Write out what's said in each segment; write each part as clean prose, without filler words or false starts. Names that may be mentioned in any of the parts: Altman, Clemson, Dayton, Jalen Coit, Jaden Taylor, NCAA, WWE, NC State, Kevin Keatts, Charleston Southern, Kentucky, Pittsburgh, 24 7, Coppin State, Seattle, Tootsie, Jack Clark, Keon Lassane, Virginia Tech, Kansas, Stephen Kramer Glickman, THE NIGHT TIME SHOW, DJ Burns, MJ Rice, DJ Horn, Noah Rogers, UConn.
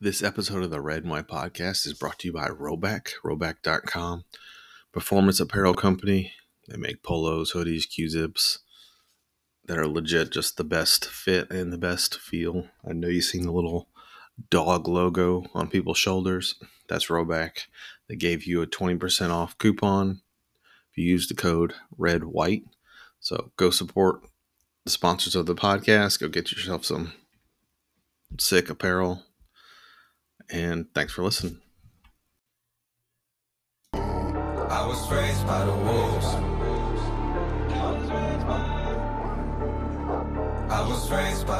This episode of the Red and White Podcast is brought to you by Roback, Roback.com, performance apparel company. They make polos, hoodies, Q-zips that are legit, just the best fit and the best feel. I know you've seen the little dog logo on people's shoulders. That's Roback. They gave you a 20% off coupon if you use the code REDWHITE. So go support the sponsors of the podcast. Go get yourself some sick apparel. And thanks for listening. I was raised by the wolves. I was raised by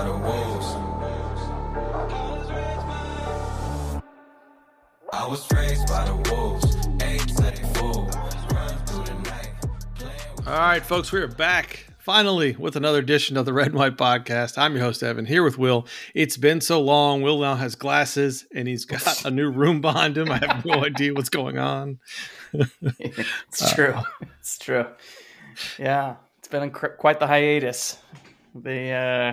the wolves. I was raised by the wolves. 874. Run through the night. All right, folks, we are back. Finally, with another edition of the Red and White Podcast. I'm your host, Evan, here with Will. It's been so long. Will now has glasses, and he's got a new room behind him. I have no idea what's going on. It's true. It's true. Yeah, it's been quite the hiatus. Yeah,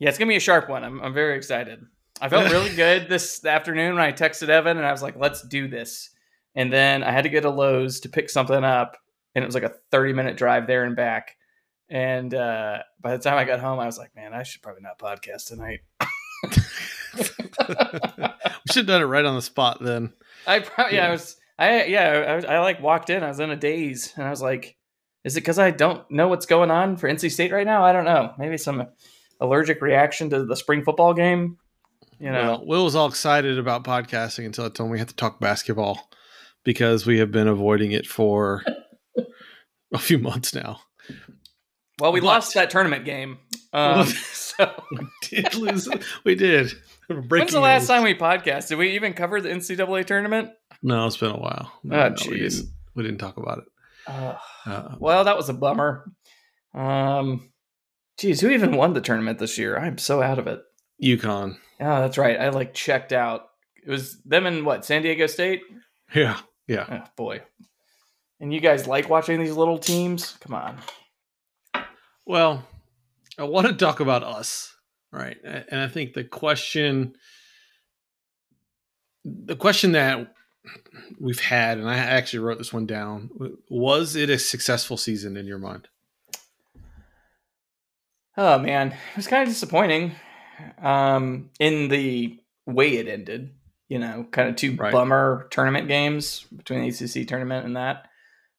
it's going to be a sharp one. I'm very excited. I felt really good this afternoon when I texted Evan, and I was like, let's do this. And then I had to go to Lowe's to pick something up. And it was like a 30-minute drive there and back. And by the time I got home, I was like, man, I should probably not podcast tonight. We should have done it right on the spot then. I walked in. I was in a daze. And I was like, is it because I don't know what's going on for NC State right now? I don't know. Maybe some allergic reaction to the spring football game. You know, well, Will was all excited about podcasting until I told him we had to talk basketball because we have been avoiding it for a few months now. Well, we lost that tournament game. We did lose. We did. When's the last time we podcasted? Did we even cover the NCAA tournament? No, it's been a while. We didn't talk about it. Well, that was a bummer. Geez, who even won the tournament this year? I'm so out of it. UConn. Oh, that's right. I checked out. It was them and what? San Diego State? Yeah. Yeah. Oh, boy. And you guys like watching these little teams? Come on. Well, I want to talk about us, right? And I think the question that we've had, and I actually wrote this one down, was it a successful season in your mind? Oh, man. It was kind of disappointing in the way it ended. You know, kind of two bummer tournament games between the ACC tournament and that.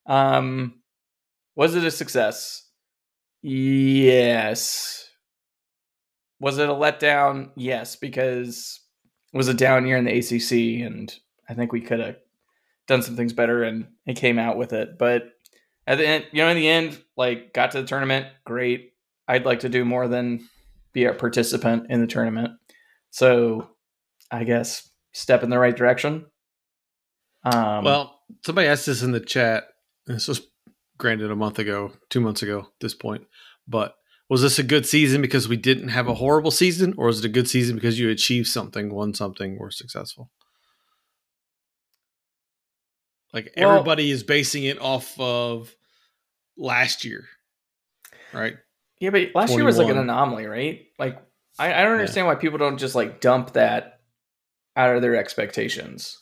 Was it a success? Yes. Was it a letdown? Yes, because it was a down year in the ACC, and I think we could have done some things better, and it came out with it. But at the end, in the end, got to the tournament, great. I'd like to do more than be a participant in the tournament. So, I guess step in the right direction. Well, somebody asked this in the chat. This was granted 2 months ago at this point. But was this a good season because we didn't have a horrible season? Or was it a good season because you achieved something, won something, were successful? Everybody is basing it off of last year, right? Yeah, but last year was an anomaly, right? I don't understand why people don't just dump that out of their expectations.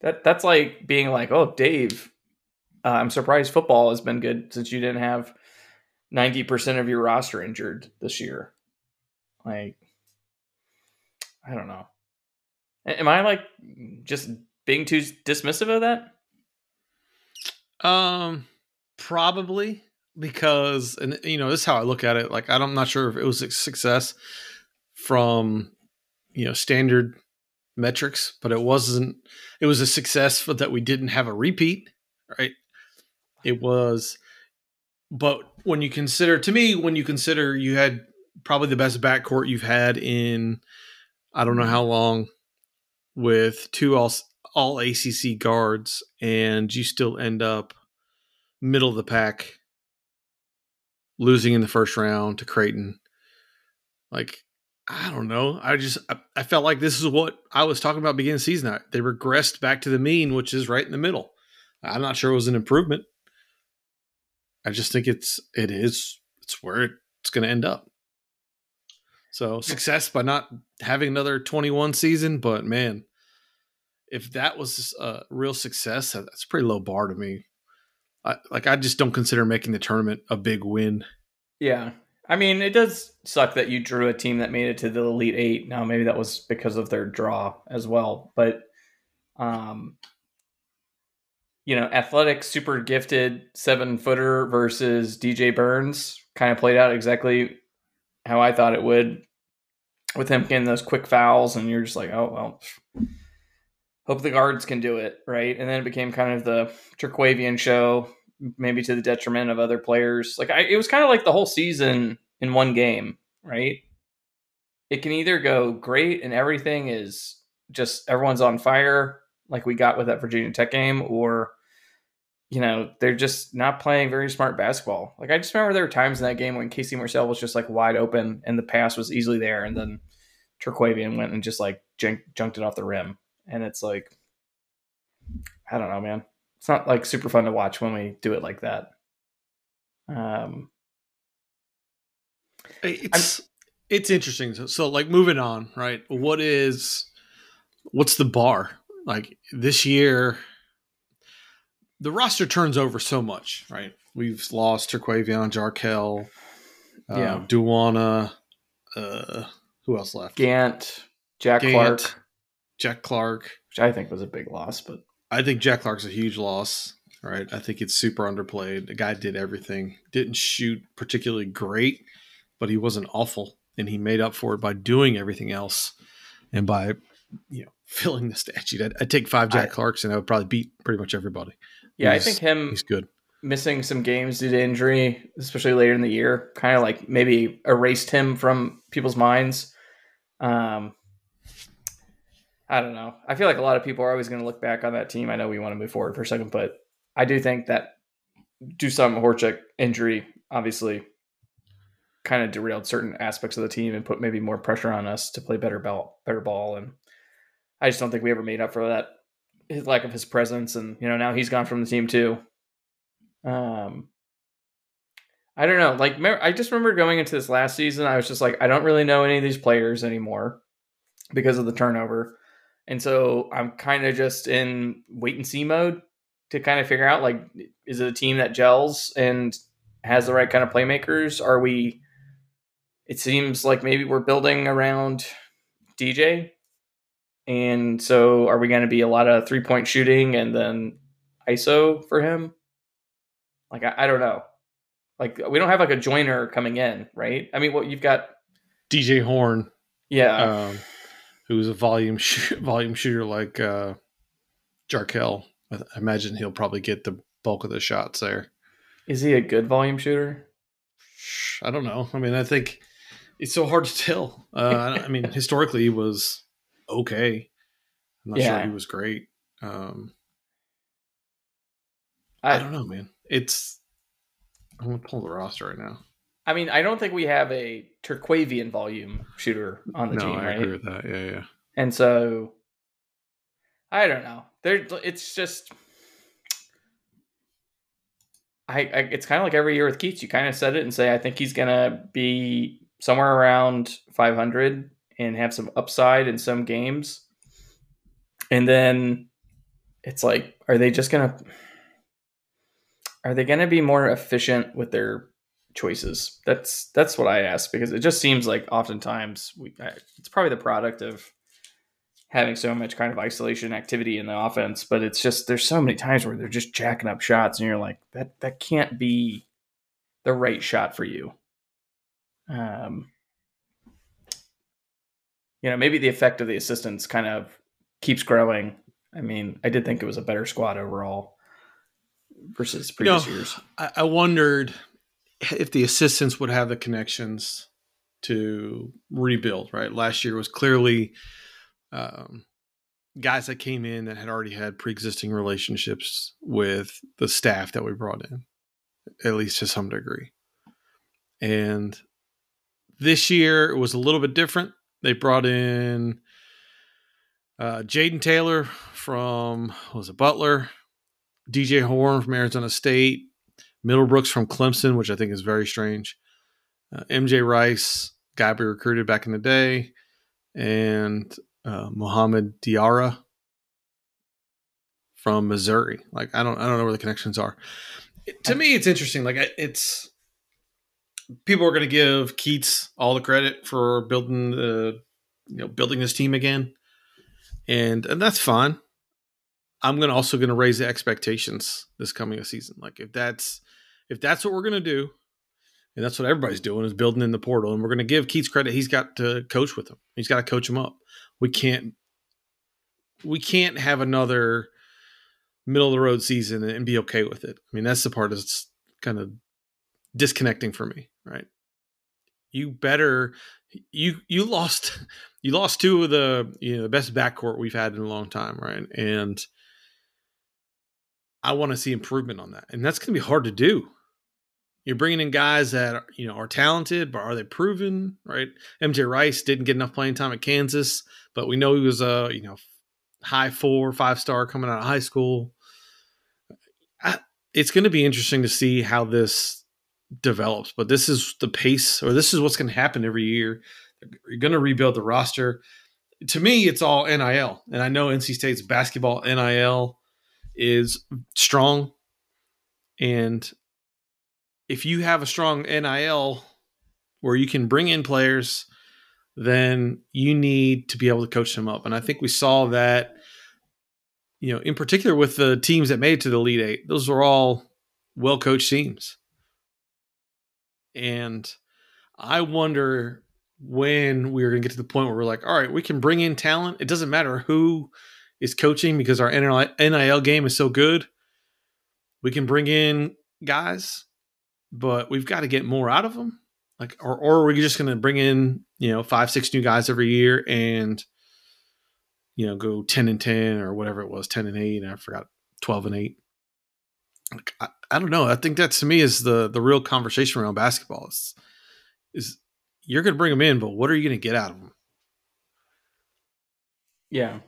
That's like being like, oh, Dave, I'm surprised football has been good since you didn't have 90% of your roster injured this year. I don't know. Am I just being too dismissive of that? Probably, because, and this is how I look at it. I'm not sure if it was a success from, standard metrics, but it wasn't. It was a success for that we didn't have a repeat, right? It was, but when you consider you had probably the best backcourt you've had in I don't know how long, with two all ACC guards, and you still end up middle of the pack, losing in the first round to Creighton. I don't know. I felt like this is what I was talking about beginning of the season. They regressed back to the mean, which is right in the middle. I'm not sure it was an improvement. I just think it's where it's going to end up. So success by not having another 21 season, but man, if that was a real success, that's a pretty low bar to me. I just don't consider making the tournament a big win. Yeah. I mean, it does suck that you drew a team that made it to the Elite Eight. Now, maybe that was because of their draw as well. But, you know, athletic, super gifted 7-footer versus DJ Burns kind of played out exactly how I thought it would, with him getting those quick fouls. And you're just like, oh, well, hope the guards can do it, right? And then it became kind of the Terquavion show, maybe to the detriment of other players. Like, it was kind of like the whole season in one game, right? It can either go great and everything is just everyone's on fire, like we got with that Virginia Tech game, or, you know, they're just not playing very smart basketball. Like, I just remember there were times in that game when Casey Morsell was just, like, wide open and the pass was easily there, and then Terquavion went and just, like, junked it off the rim. And it's like, I don't know, man. It's not like super fun to watch when we do it like that. It's interesting. So like moving on, right? What's the bar? Like this year, the roster turns over so much, right? We've lost Terquavion, Jarkel, Duana, who else left? Jack Clark, which I think was a big loss, but I think Jack Clark's a huge loss, right? I think it's super underplayed. The guy did everything, didn't shoot particularly great, but he wasn't awful, and he made up for it by doing everything else and by, you know, filling the statute. I'd take 5 Jack Clarks, and I would probably beat pretty much everybody. Yeah, I think he's good. Missing some games due to injury, especially later in the year, kind of like maybe erased him from people's minds. I don't know. I feel like a lot of people are always going to look back on that team. I know we want to move forward for a second, but I do think that Dusan Horchak injury obviously kind of derailed certain aspects of the team and put maybe more pressure on us to play better ball. And I just don't think we ever made up for that, his lack of his presence. And, you know, now he's gone from the team too. I don't know. Like, I just remember going into this last season, I was just like, I don't really know any of these players anymore because of the turnover. And so I'm kind of just in wait and see mode to kind of figure out, like, is it a team that gels and has the right kind of playmakers? It seems like maybe we're building around DJ. And so are we going to be a lot of 3-point shooting and then ISO for him? Like, I don't know. Like, we don't have like a joiner coming in, right? I mean, you've got DJ Horn. Yeah. Who's a volume shooter like Jarkel. I imagine he'll probably get the bulk of the shots there. Is he a good volume shooter? I don't know. I mean, I think it's so hard to tell. I mean, historically, he was okay. I'm not sure he was great. I don't know, man. I'm going to pull the roster right now. I mean, I don't think we have a Terquavion volume shooter on the team, right? No, I agree with that. Yeah. And so, I don't know. It's just, it's kind of like every year with Keatts. You kind of set it and say, I think he's going to be somewhere around 500 and have some upside in some games. And then it's like, are they going to be more efficient with their choices? That's what I ask, because it just seems like oftentimes it's probably the product of having so much kind of isolation activity in the offense, but it's just, there's so many times where they're just jacking up shots and you're like, that can't be the right shot for you. You know, maybe the effect of the assistants kind of keeps growing. I mean, I did think it was a better squad overall versus previous years. I wondered if the assistants would have the connections to rebuild, right? Last year was clearly guys that came in that had already had pre-existing relationships with the staff that we brought in, at least to some degree. And this year it was a little bit different. They brought in Jaden Taylor from Butler, DJ Horn from Arizona State, Middlebrooks from Clemson, which I think is very strange. MJ Rice, guy we recruited back in the day, and Muhammad Diarra from Missouri. Like, I don't know where the connections are. To me, it's interesting. Like, it's people are going to give Keatts all the credit for building the, you know, building this team again, and that's fine. I'm going to also going to raise the expectations this coming season. Like, if that's what we're going to do, and that's what everybody's doing is building in the portal, and we're going to give Keatts credit. He's got to coach with him. He's got to coach him up. We can't have another middle of the road season and be okay with it. I mean, that's the part that's kind of disconnecting for me, right? You lost two of the, you know, the best backcourt we've had in a long time, right? And I want to see improvement on that. And that's going to be hard to do. You're bringing in guys that, you know, are talented, but are they proven, right? MJ Rice didn't get enough playing time at Kansas, but we know he was a, you know, high 4-5 star coming out of high school. It's going to be interesting to see how this develops, but this is the pace, or this is what's going to happen every year. You're going to rebuild the roster. To me, it's all NIL. And I know NC State's basketball NIL is strong. And if you have a strong NIL where you can bring in players, then you need to be able to coach them up. And I think we saw that, you know, in particular with the teams that made it to the Elite Eight. Those were all well-coached teams. And I wonder when we're going to get to the point where we're like, all right, we can bring in talent. It doesn't matter who is coaching because our NIL game is so good. We can bring in guys, but we've got to get more out of them. Like, or are we just going to bring in, you know, 5-6 new guys every year and, you know, go 10-10 or whatever it was, 10-8. I forgot, 12-8. Like, I don't know. I think that to me is the real conversation around basketball is you're going to bring them in, but what are you going to get out of them? Yeah.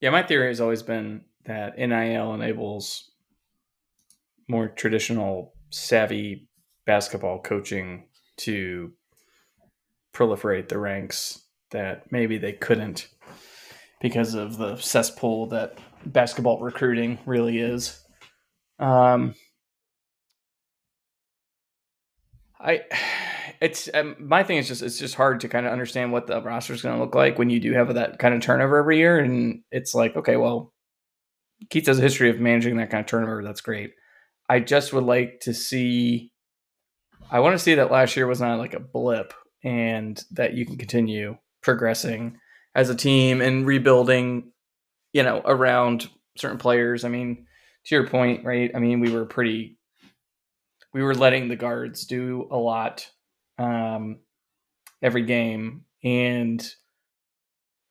Yeah. My theory has always been that NIL enables more traditional savvy basketball coaching to proliferate the ranks that maybe they couldn't because of the cesspool that basketball recruiting really is. My thing is it's just hard to kind of understand what the roster is going to look like when you do have that kind of turnover every year. And it's like, okay, well, Keatts has a history of managing that kind of turnover. That's great. I just would like to see. I want to see that last year was not like a blip, and that you can continue progressing as a team and rebuilding, you know, around certain players. I mean, to your point, right? I mean, we were letting the guards do a lot every game. And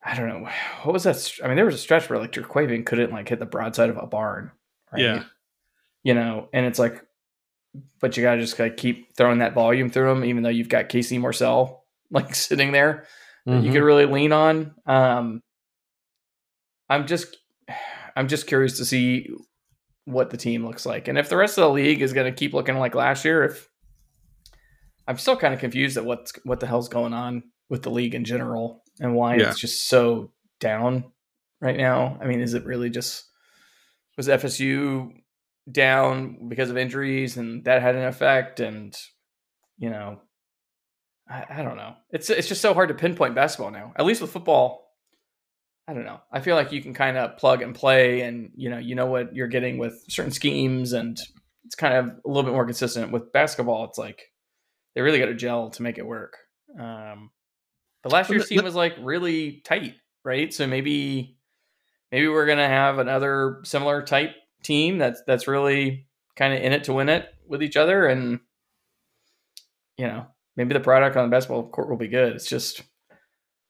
I don't know, what was that? I mean, there was a stretch where like Terquavion couldn't like hit the broadside of a barn, right? Yeah. You know, and it's like, but you got to just like keep throwing that volume through them, even though you've got Casey Morsell like sitting there that you could really lean on. I'm just curious to see what the team looks like. And if the rest of the league is going to keep looking like last year, if I'm still kind of confused at what the hell's going on with the league in general and why it's just so down right now. I mean, is it really just, was FSU down because of injuries and that had an effect? And, you know, I don't know. It's just so hard to pinpoint basketball now, at least with football. I don't know. I feel like you can kind of plug and play and, you know what you're getting with certain schemes, and it's kind of a little bit more consistent. With basketball, it's like they really got to gel to make it work. But last year's team was like really tight, right? So maybe we're going to have another similar type team that's really kind of in it to win it with each other. And, you know, maybe the product on the basketball court will be good. It's just,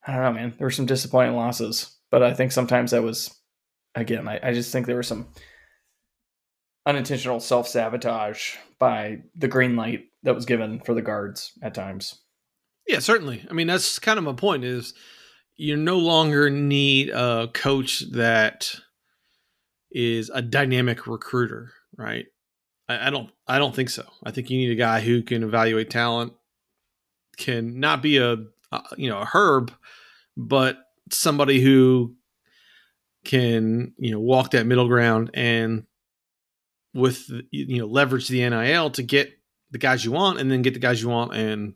I don't know, man, there were some disappointing losses. But I think sometimes that was, again, I just think there was some unintentional self-sabotage by the green light that was given for the guards at times. Yeah, certainly. I mean, that's kind of my point is you no longer need a coach that is a dynamic recruiter, right? I don't think so. I think you need a guy who can evaluate talent, can not be a herb, but somebody who can, walk that middle ground and with, leverage the NIL to get the guys you want and then get the guys you want and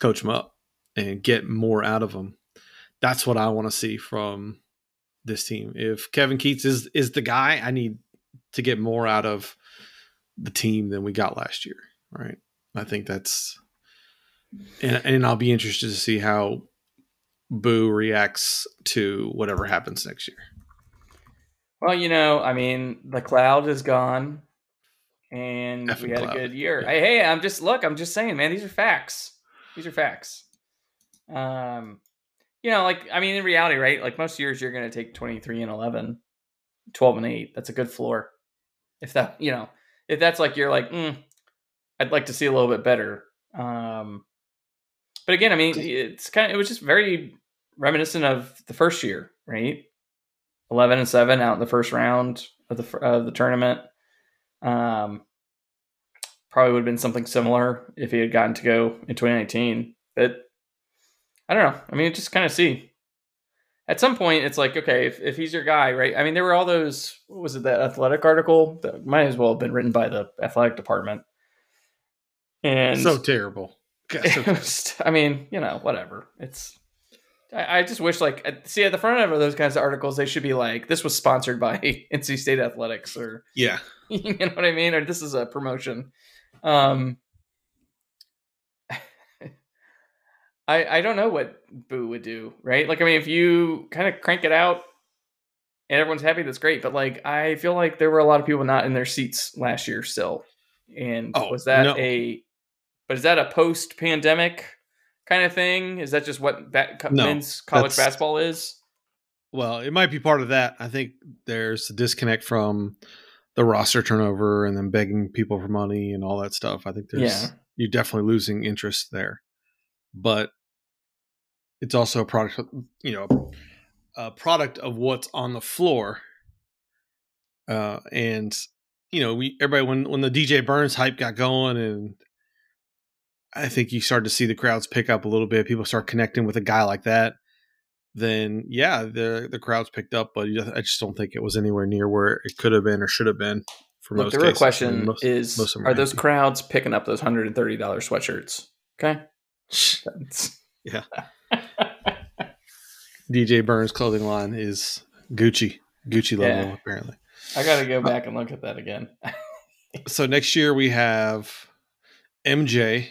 coach them up and get more out of them. That's what I want to see from this team. If Kevin Keatts is the guy, I need to get more out of the team than we got last year. Right. I think that's, and I'll be interested to see how Boo reacts to whatever happens next year. Well, the cloud is gone and we had a good year. Yeah. Hey, I'm just saying, man, these are facts. These are facts. In reality, right? Like most years you're going to take 23-11, 12-8. That's a good floor. If that's like, you're like, I'd like to see a little bit better. But again, it was just very reminiscent of the first year, right? 11-7 out in the first round of the tournament. Probably would have been something similar if he had gotten to go in 2019. But I don't know. Just kind of see. At some point, it's like, okay, if he's your guy, right? There were all those, what was it, that athletic article that might as well have been written by the athletic department. And so terrible. Whatever. I just wish, at the front end of those kinds of articles, they should be like, this was sponsored by NC State Athletics, or, yeah, you know what I mean? Or this is a promotion. I don't know what Boo would do, right? If you kind of crank it out and everyone's happy, that's great. But I feel like there were a lot of people not in their seats last year still. And is that a post-pandemic kind of thing? Is that just what men's college basketball is? Well, it might be part of that. I think there's a disconnect from the roster turnover and then begging people for money and all that stuff. I think you're definitely losing interest there. But it's also a product of what's on the floor. When the DJ Burns hype got going, and I think you start to see the crowds pick up a little bit, people start connecting with a guy like that, then yeah, the crowds picked up, but I just don't think it was anywhere near where it could have been or should have been for most cases. The real question is, are those crowds picking up those $130 sweatshirts? Okay. Yeah. DJ Burns' clothing line is Gucci level, apparently. I got to go back and look at that again. So next year we have MJ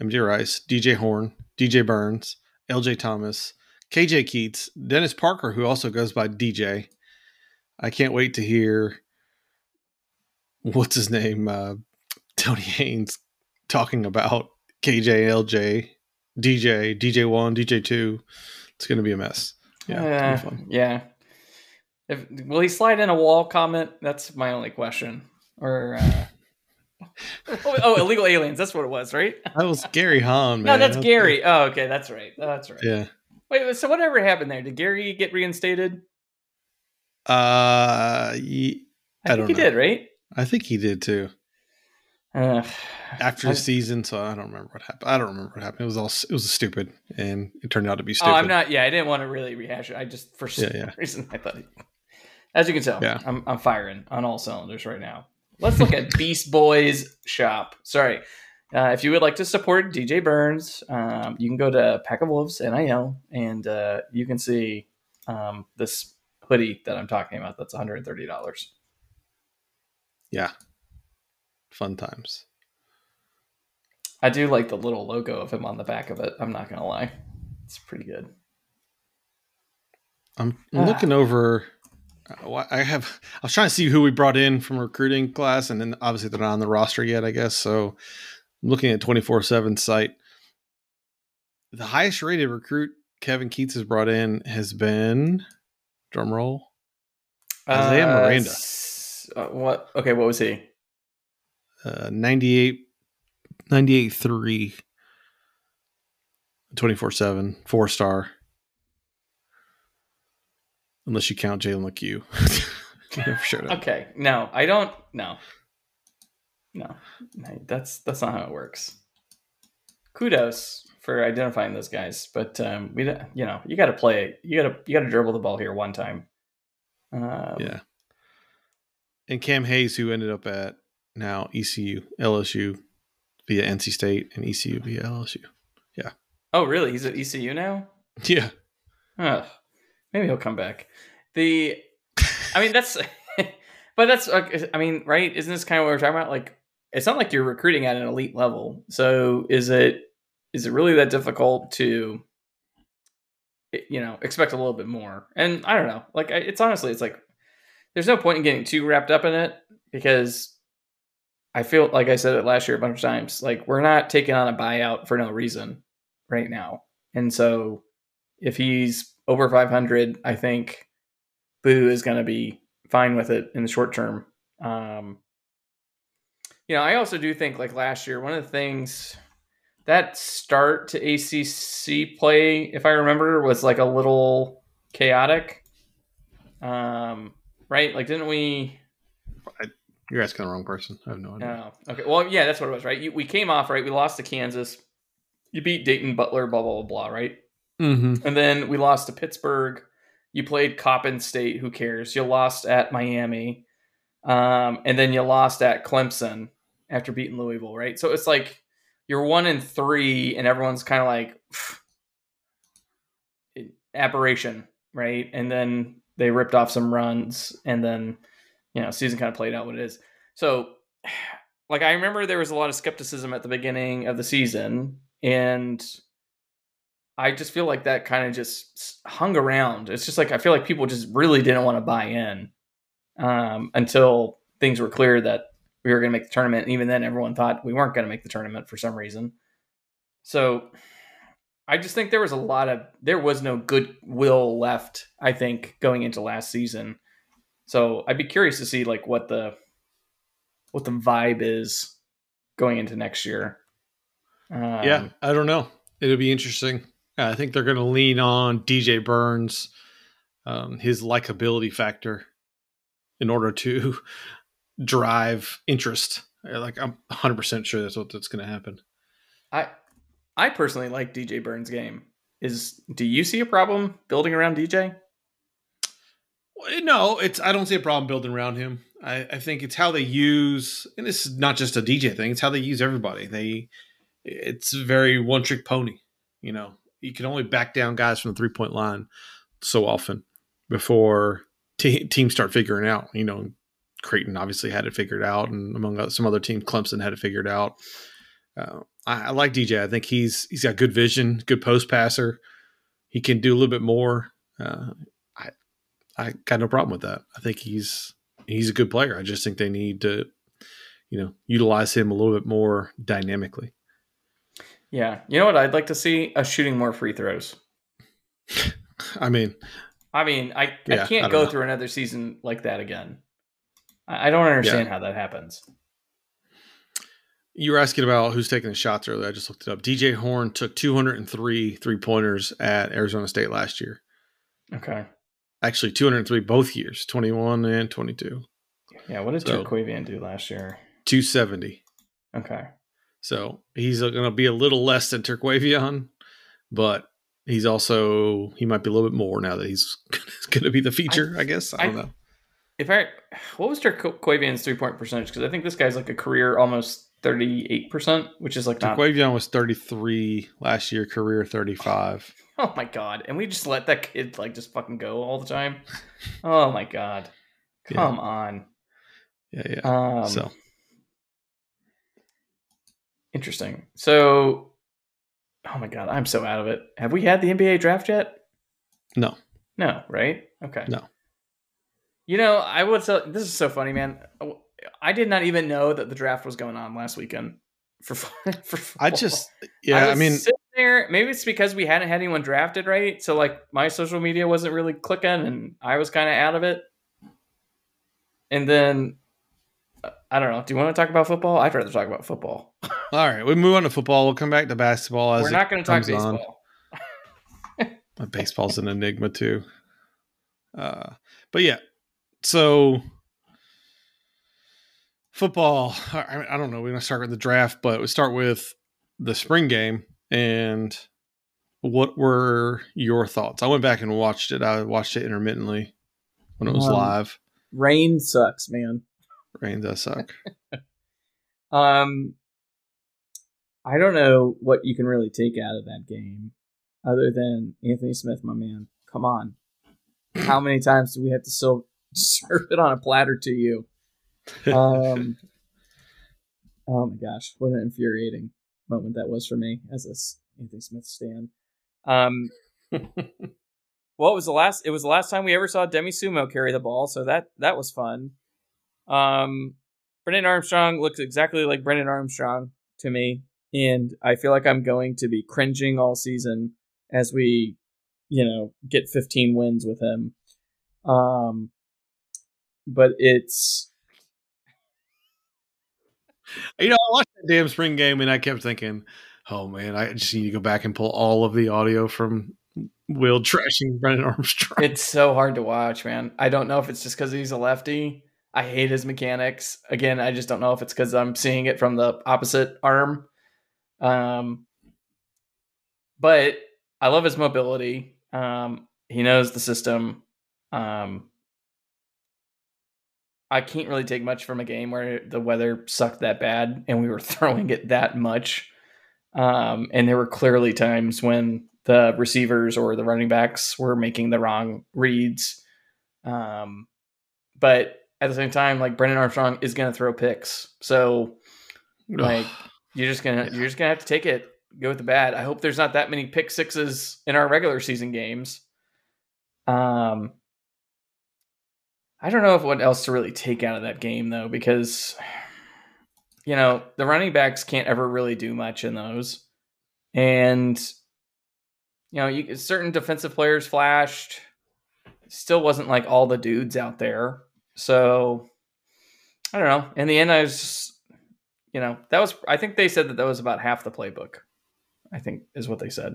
Rice, DJ Horn, DJ Burns, LJ Thomas, KJ Keatts, Dennis Parker, who also goes by DJ. I can't wait to hear what's his name, Tony Haynes, talking about KJ, LJ, DJ, DJ1, DJ2. It's going to be a mess. Yeah. Yeah. Will he slide in a wall comment? That's my only question. Or illegal aliens. That's what it was, right? That was Gary Hahn, man. No, that's Gary. Oh, okay. That's right. Yeah. Wait, so whatever happened there? Did Gary get reinstated? I don't know. He did, right? I think he did, too. After the season, so I don't remember what happened. It was stupid, and it turned out to be stupid. I didn't want to really rehash it. I just for some reason I thought, as you can tell, I'm firing on all cylinders right now. Let's look at Beast Boys Shop. Sorry, if you would like to support DJ Burns, you can go to Pack of Wolves NIL, and you can see this hoodie that I'm talking about. That's $130. Yeah. Fun times. I do like the little logo of him on the back of it. I'm not gonna lie, it's pretty good. I'm looking over. I was trying to see who we brought in from recruiting class, and then obviously they're not on the roster yet, I guess. So I'm looking at 24/7 site. The highest rated recruit Kevin Keatts has brought in has been, drumroll, Isaiah Miranda. What? Okay, what was he? 98.3, 24/7, 4-star. Unless you count Jalen McHugh. Okay, no, I don't. No, that's not how it works. kudos for identifying those guys. But we, you know, you got to play. You got to dribble the ball here one time. Yeah. And Cam Hayes, who ended up at now ECU, LSU via NC State, and ECU via LSU. Yeah. Oh, really? He's at ECU now? Yeah. Maybe he'll come back. Right? Isn't this kind of what we're talking about? Like, it's not like you're recruiting at an elite level. So is it really that difficult to, you know, expect a little bit more? And I don't know. Like, it's honestly, there's no point in getting too wrapped up in it, because I feel like I said it last year a bunch of times, like, we're not taking on a buyout for no reason right now. And so if he's over 500, I think Boo is going to be fine with it in the short term. You know, I also do think, like last year, one of the things that start to ACC play, if I remember, was like a little chaotic. Right? Like, didn't we? You're asking the wrong person. I have no idea. Oh, okay. Well, yeah, that's what it was, right? We came off, right? We lost to Kansas. You beat Dayton, Butler, blah, blah, blah, blah, right? Mm-hmm. And then we lost to Pittsburgh. You played Coppin State. Who cares? You lost at Miami. And then you lost at Clemson after beating Louisville, right? So it's like you're 1-3, and everyone's kind of like, aberration, right? And then they ripped off some runs, and then, you know, season kind of played out what it is. So, like, I remember there was a lot of skepticism at the beginning of the season, and I just feel like that kind of just hung around. It's just like, I feel like people just really didn't want to buy in until things were clear that we were going to make the tournament. And even then, everyone thought we weren't going to make the tournament for some reason. So I just think there was no goodwill left, I think, going into last season. So I'd be curious to see, like, what the vibe is going into next year. Yeah, I don't know. It'll be interesting. I think they're going to lean on DJ Burns, his likability factor, in order to drive interest. Like, I'm 100% sure that's going to happen. I personally like DJ Burns' game. Do you see a problem building around DJ? No, I don't see a problem building around him. I think it's how they use, and this is not just a DJ thing, it's how they use everybody. It's very one-trick pony. You know, you can only back down guys from the three-point line so often before teams start figuring out. You know, Creighton obviously had it figured out, and among some other teams, Clemson had it figured out. I like DJ. I think he's got good vision, good post passer. He can do a little bit more. I got no problem with that. I think he's a good player. I just think they need to, you know, utilize him a little bit more dynamically. Yeah. You know what I'd like to see? Us shooting more free throws. I can't go through another season like that again. I don't understand how that happens. You were asking about who's taking the shots earlier. I just looked it up. DJ Horn took 203 three-pointers at Arizona State last year. Okay. Actually, 203 both years, 21 and 22. Yeah, what did Terquavion do last year? 270. Okay. So he's going to be a little less than Terquavion, but he might be a little bit more now that he's going to be the feature, I guess. I don't know. What was Terquavion's three-point percentage? Because I think this guy's like a career almost 38%, which is like Terquavion was 33 last year, career 35. Oh my God. And we just let that kid like just fucking go all the time. Oh my God. Come on. Yeah. So interesting. So, oh my God, I'm so out of it. Have we had the NBA draft yet? No. Right. Okay. No. You know, this is so funny, man. I did not even know that the draft was going on last weekend for football. Maybe it's because we hadn't had anyone drafted, right? So, like, my social media wasn't really clicking, and I was kind of out of it. And then, I don't know. Do you want to talk about football? I'd rather talk about football. All right. We move on to football. We'll come back to basketball. We're not going to talk baseball. Baseball's an enigma, too. But, yeah. So, football. I don't know. We're going to start with the draft, but we start with the spring game, and what were your thoughts? I went back and watched it. I watched it intermittently when it was live. Rain sucks, man. Rain does suck. I don't know what you can really take out of that game other than Anthony Smith, my man. Come on. How many times do we have to serve it on a platter to you? Oh my gosh, what an infuriating moment that was for me as a Anthony Smith stan. Well, it was the last time we ever saw Demie Sumo carry the ball, so that was fun. Brennan Armstrong looks exactly like Brennan Armstrong to me, and I feel like I'm going to be cringing all season as we, get 15 wins with him. But it's. I watched that damn spring game, and I kept thinking, oh, man, I just need to go back and pull all of the audio from Will trashing Brennan Armstrong. It's so hard to watch, man. I don't know if it's just because he's a lefty. I hate his mechanics. Again, I just don't know if it's because I'm seeing it from the opposite arm. But I love his mobility. He knows the system. I can't really take much from a game where the weather sucked that bad and we were throwing it that much. And there were clearly times when the receivers or the running backs were making the wrong reads. But at the same time, like, Brennan Armstrong is going to throw picks. So like you're just going to have to take it, go with the bad. I hope there's not that many pick sixes in our regular season games. I don't know what else to really take out of that game, though, because, the running backs can't ever really do much in those. And, certain defensive players flashed. Still wasn't like all the dudes out there. So, I don't know. In the end, I was just, I think they said that was about half the playbook, I think is what they said.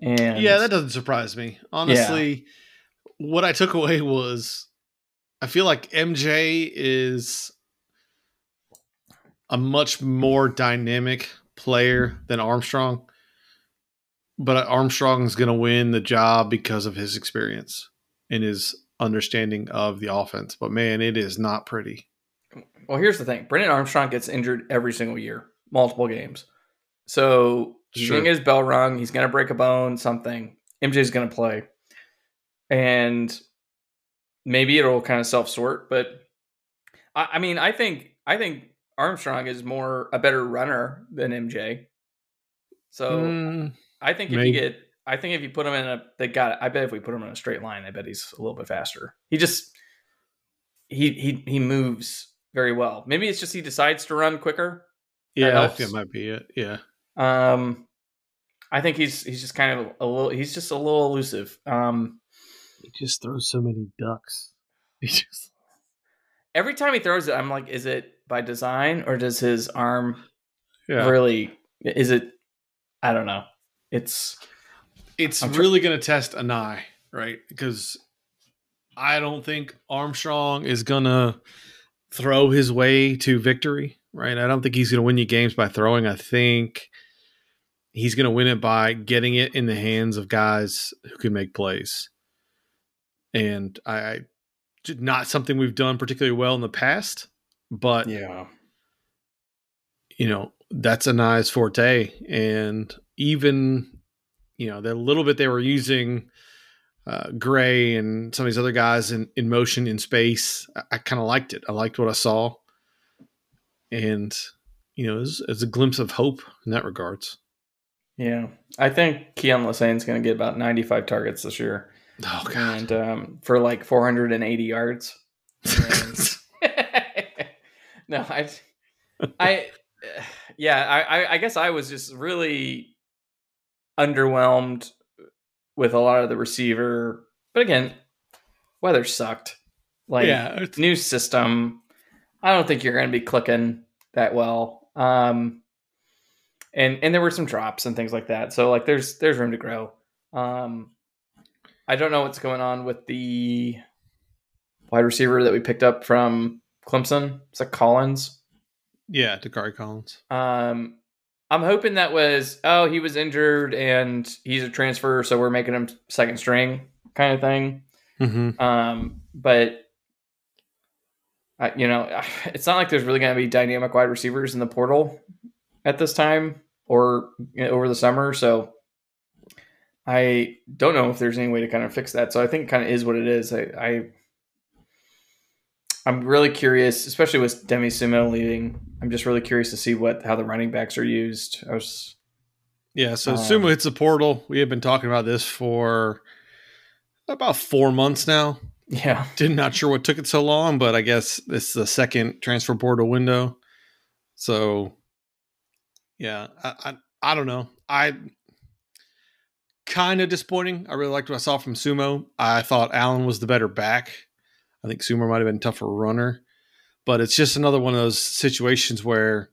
And yeah, that doesn't surprise me. Honestly, What I took away was, I feel like MJ is a much more dynamic player than Armstrong, but Armstrong's going to win the job because of his experience and his understanding of the offense. But man, it is not pretty. Well, here's the thing. Brennan Armstrong gets injured every single year, multiple games. So he's getting his bell rung. He's going to break a bone, something. MJ's going to play. And maybe it'll kind of self-sort, but I think Armstrong is a better runner than MJ. So I bet if we put him in a straight line, I bet he's a little bit faster. He just he moves very well. Maybe it's just he decides to run quicker. Yeah, I think it might be it. Yeah. I think he's just kind of a little elusive. He just throws so many ducks. Every time he throws it, I'm like, is it by design or does his arm really? Is it? I don't know. It's really going to test Anai, right? Because I don't think Armstrong is going to throw his way to victory, right? I don't think he's going to win you games by throwing. I think he's going to win it by getting it in the hands of guys who can make plays. And I did not something we've done particularly well in the past, but that's a nice forte. And even, the little bit they were using Gray and some of these other guys in motion in space, I kind of liked it. I liked what I saw. And, it was a glimpse of hope in that regards. Yeah. I think Keon Lassane's going to get about 95 targets this year. Oh, God. And for like 480 yards. And no, I guess I was just really underwhelmed with a lot of the receiver. But again, weather sucked. Like, new system. I don't think you're going to be clicking that well. And there were some drops and things like that. So, like, there's room to grow. I don't know what's going on with the wide receiver that we picked up from Clemson. It's like Collins. Yeah, Dakari Collins. I'm hoping that was, oh, he was injured and he's a transfer, so we're making him second string kind of thing. Mm-hmm. But, you know, it's not like there's really going to be dynamic wide receivers in the portal at this time or over the summer. So I don't know if there's any way to kind of fix that. So I think it kind of is what it is. I'm really curious, especially with Demie Sumo leaving. I'm just really curious to see how the running backs are used. So Sumo hits the portal. We have been talking about this for about 4 months now. Yeah. Not sure what took it so long, but I guess it's the second transfer portal window. So, yeah, I don't know. I kind of disappointing. I really liked what I saw from Sumo. I thought Allen was the better back. I think Sumo might have been a tougher runner, but it's just another one of those situations where,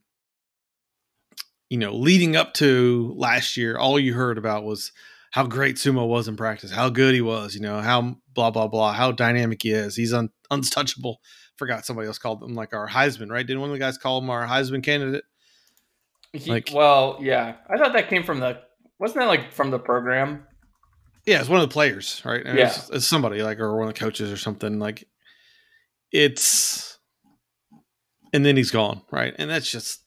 you know, leading up to last year, all you heard about was how great Sumo was in practice, how good he was, you know, how blah, blah, blah, how dynamic he is. He's untouchable. Forgot somebody else called him like our Heisman, right? Didn't one of the guys call him our Heisman candidate? Yeah. I thought that came from wasn't that like from the program? Yeah. It's one of the players, right? Yeah. It's somebody like, or one of the coaches or something like. And then he's gone, right? And that's just,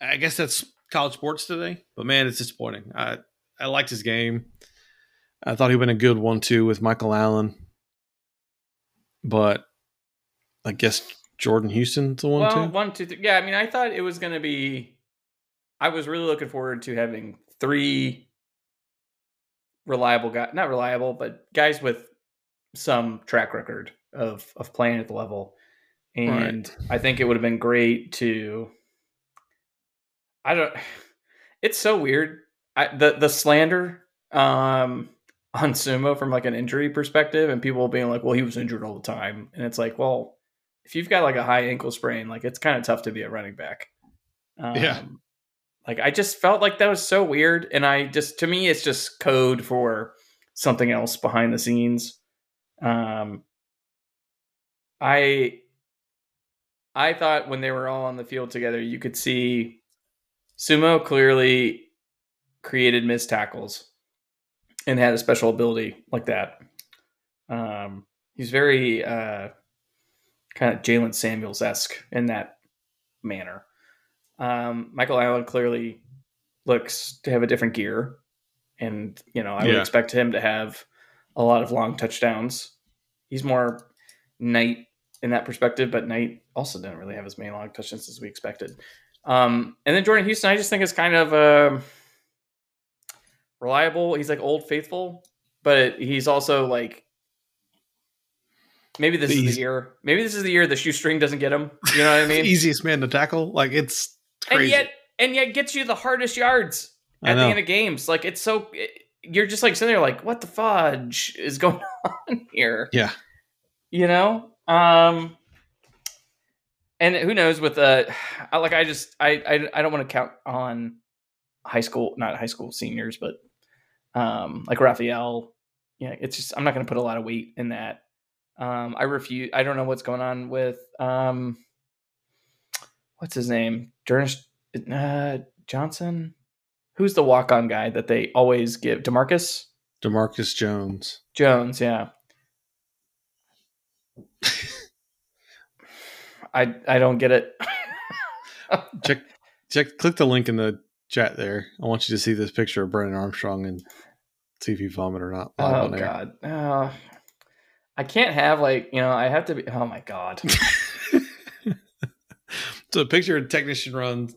I guess that's college sports today. But man, it's disappointing. I liked his game. I thought he went a good 1-2 with Michael Allen, but I guess Jordan Houston's the 1-2. Well, 1-2, 3. Yeah, I mean, I thought it was going to be. I was really looking forward to having three reliable guys, not reliable, but guys with some track record of playing at the level. And right. I think it would have been great to, it's so weird. The slander on Sumo from like an injury perspective and people being like, well, he was injured all the time. And it's like, well, if you've got like a high ankle sprain, like it's kind of tough to be a running back. Yeah. Like I just felt like that was so weird. And to me, it's just code for something else behind the scenes. I thought when they were all on the field together, you could see Sumo clearly created missed tackles and had a special ability like that. He's very kind of Jalen Samuels-esque in that manner. Michael Allen clearly looks to have a different gear. And, you know, I would expect him to have a lot of long touchdowns. He's more Knight in that perspective, but Knight also didn't really have as many long touchdowns as we expected. And then Jordan Houston, I just think is kind of reliable. He's like old faithful, but he's also like, maybe this is the year the shoestring doesn't get him. You know what I mean? The easiest man to tackle. Like it's crazy. And yet gets you the hardest yards at the end of games. Like it's so, you're just like sitting there like, what the fudge is going on here? Yeah. You know? And who knows with, I don't want to count on seniors, but like Raphael, yeah, it's just, I'm not going to put a lot of weight in that. I don't know what's going on with, what's his name? Johnson. Who's the walk-on guy that they always give? DeMarcus Jones. Jones. Yeah. I don't get it. Click the link in the chat there. I want you to see this picture of Brennan Armstrong and see if you vomit or not. Oh God. I can't have I have to be, oh my God. So a picture of a technician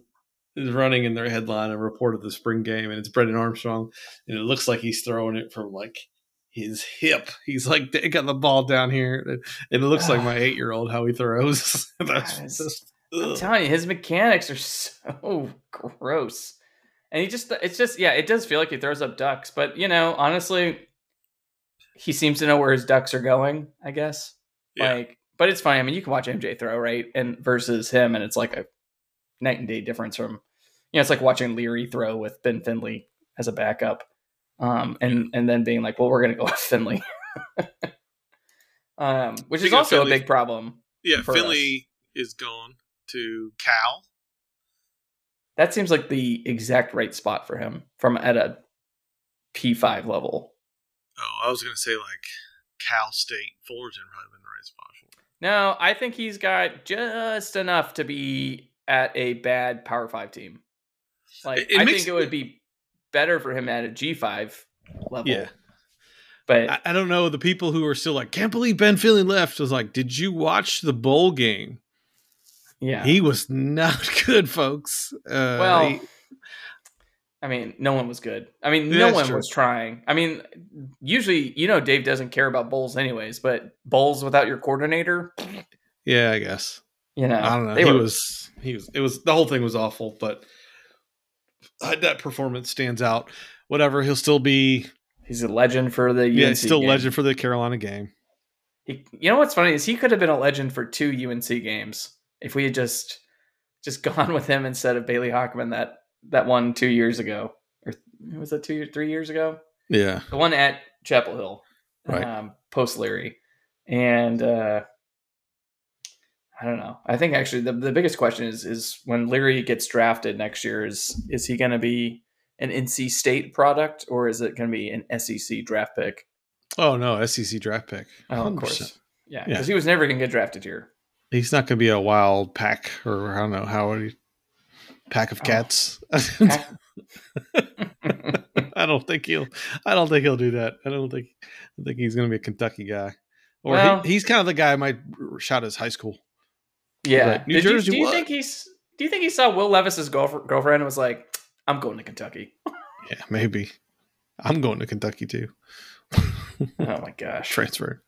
is running in their headline, a report of the spring game, and it's Brennan Armstrong. And it looks like he's throwing it from like his hip. He's like, they got the ball down here. And it looks like my 8-year-old, how he throws. I'm telling you, his mechanics are so gross. And it does feel like he throws up ducks. But, you know, honestly, he seems to know where his ducks are going, I guess. Yeah. But it's fine. I mean, you can watch MJ throw, right? And versus him. And it's like a night and day difference from, you know, it's like watching Leary throw with Ben Finley as a backup. And then being like, well, we're going to go with Finley. Which is also a big problem. Yeah. Finley is gone to Cal. That seems like the exact right spot for him from at a P5 level. Oh, I was going to say like Cal State, Fullerton would probably been the right spot for him. No, I think he's got just enough to be at a bad Power 5 team. Like I think it would be better for him at a G5 level. Yeah. But I don't know. The people who are still like, can't believe Ben Finley left. I was like, did you watch the bowl game? Yeah. He was not good, folks. No one was good. I mean, no one was trying. I mean, usually, Dave doesn't care about bowls anyways, but bowls without your coordinator. Yeah, I guess. I don't know. The whole thing was awful, but that performance stands out. Whatever. He'll still be. He's a legend for the UNC game. Yeah, he's still a legend for the Carolina game. You know what's funny is he could have been a legend for two UNC games if we had just gone with him instead of Bailey Hockerman that one 2 years ago. Or was that 3 years ago? Yeah. The one at Chapel Hill. Right. Post Leary. And I don't know. I think actually the biggest question is when Leary gets drafted next year, is he going to be an NC State product, or is it going to be an SEC draft pick? Oh, no, SEC draft pick. 100%. Oh, of course. Yeah, because he was never going to get drafted here. He's not going to be a wild pack, or I don't know, pack of cats. Pack. I don't think he'll do that. I don't think he's going to be a Kentucky guy. Or he's kind of the guy who might shot his high school. Yeah. Like, New Jersey. Do you think he saw Will Levis's girlfriend and was like, I'm going to Kentucky. Yeah, maybe. I'm going to Kentucky too. Oh my gosh. Transferred.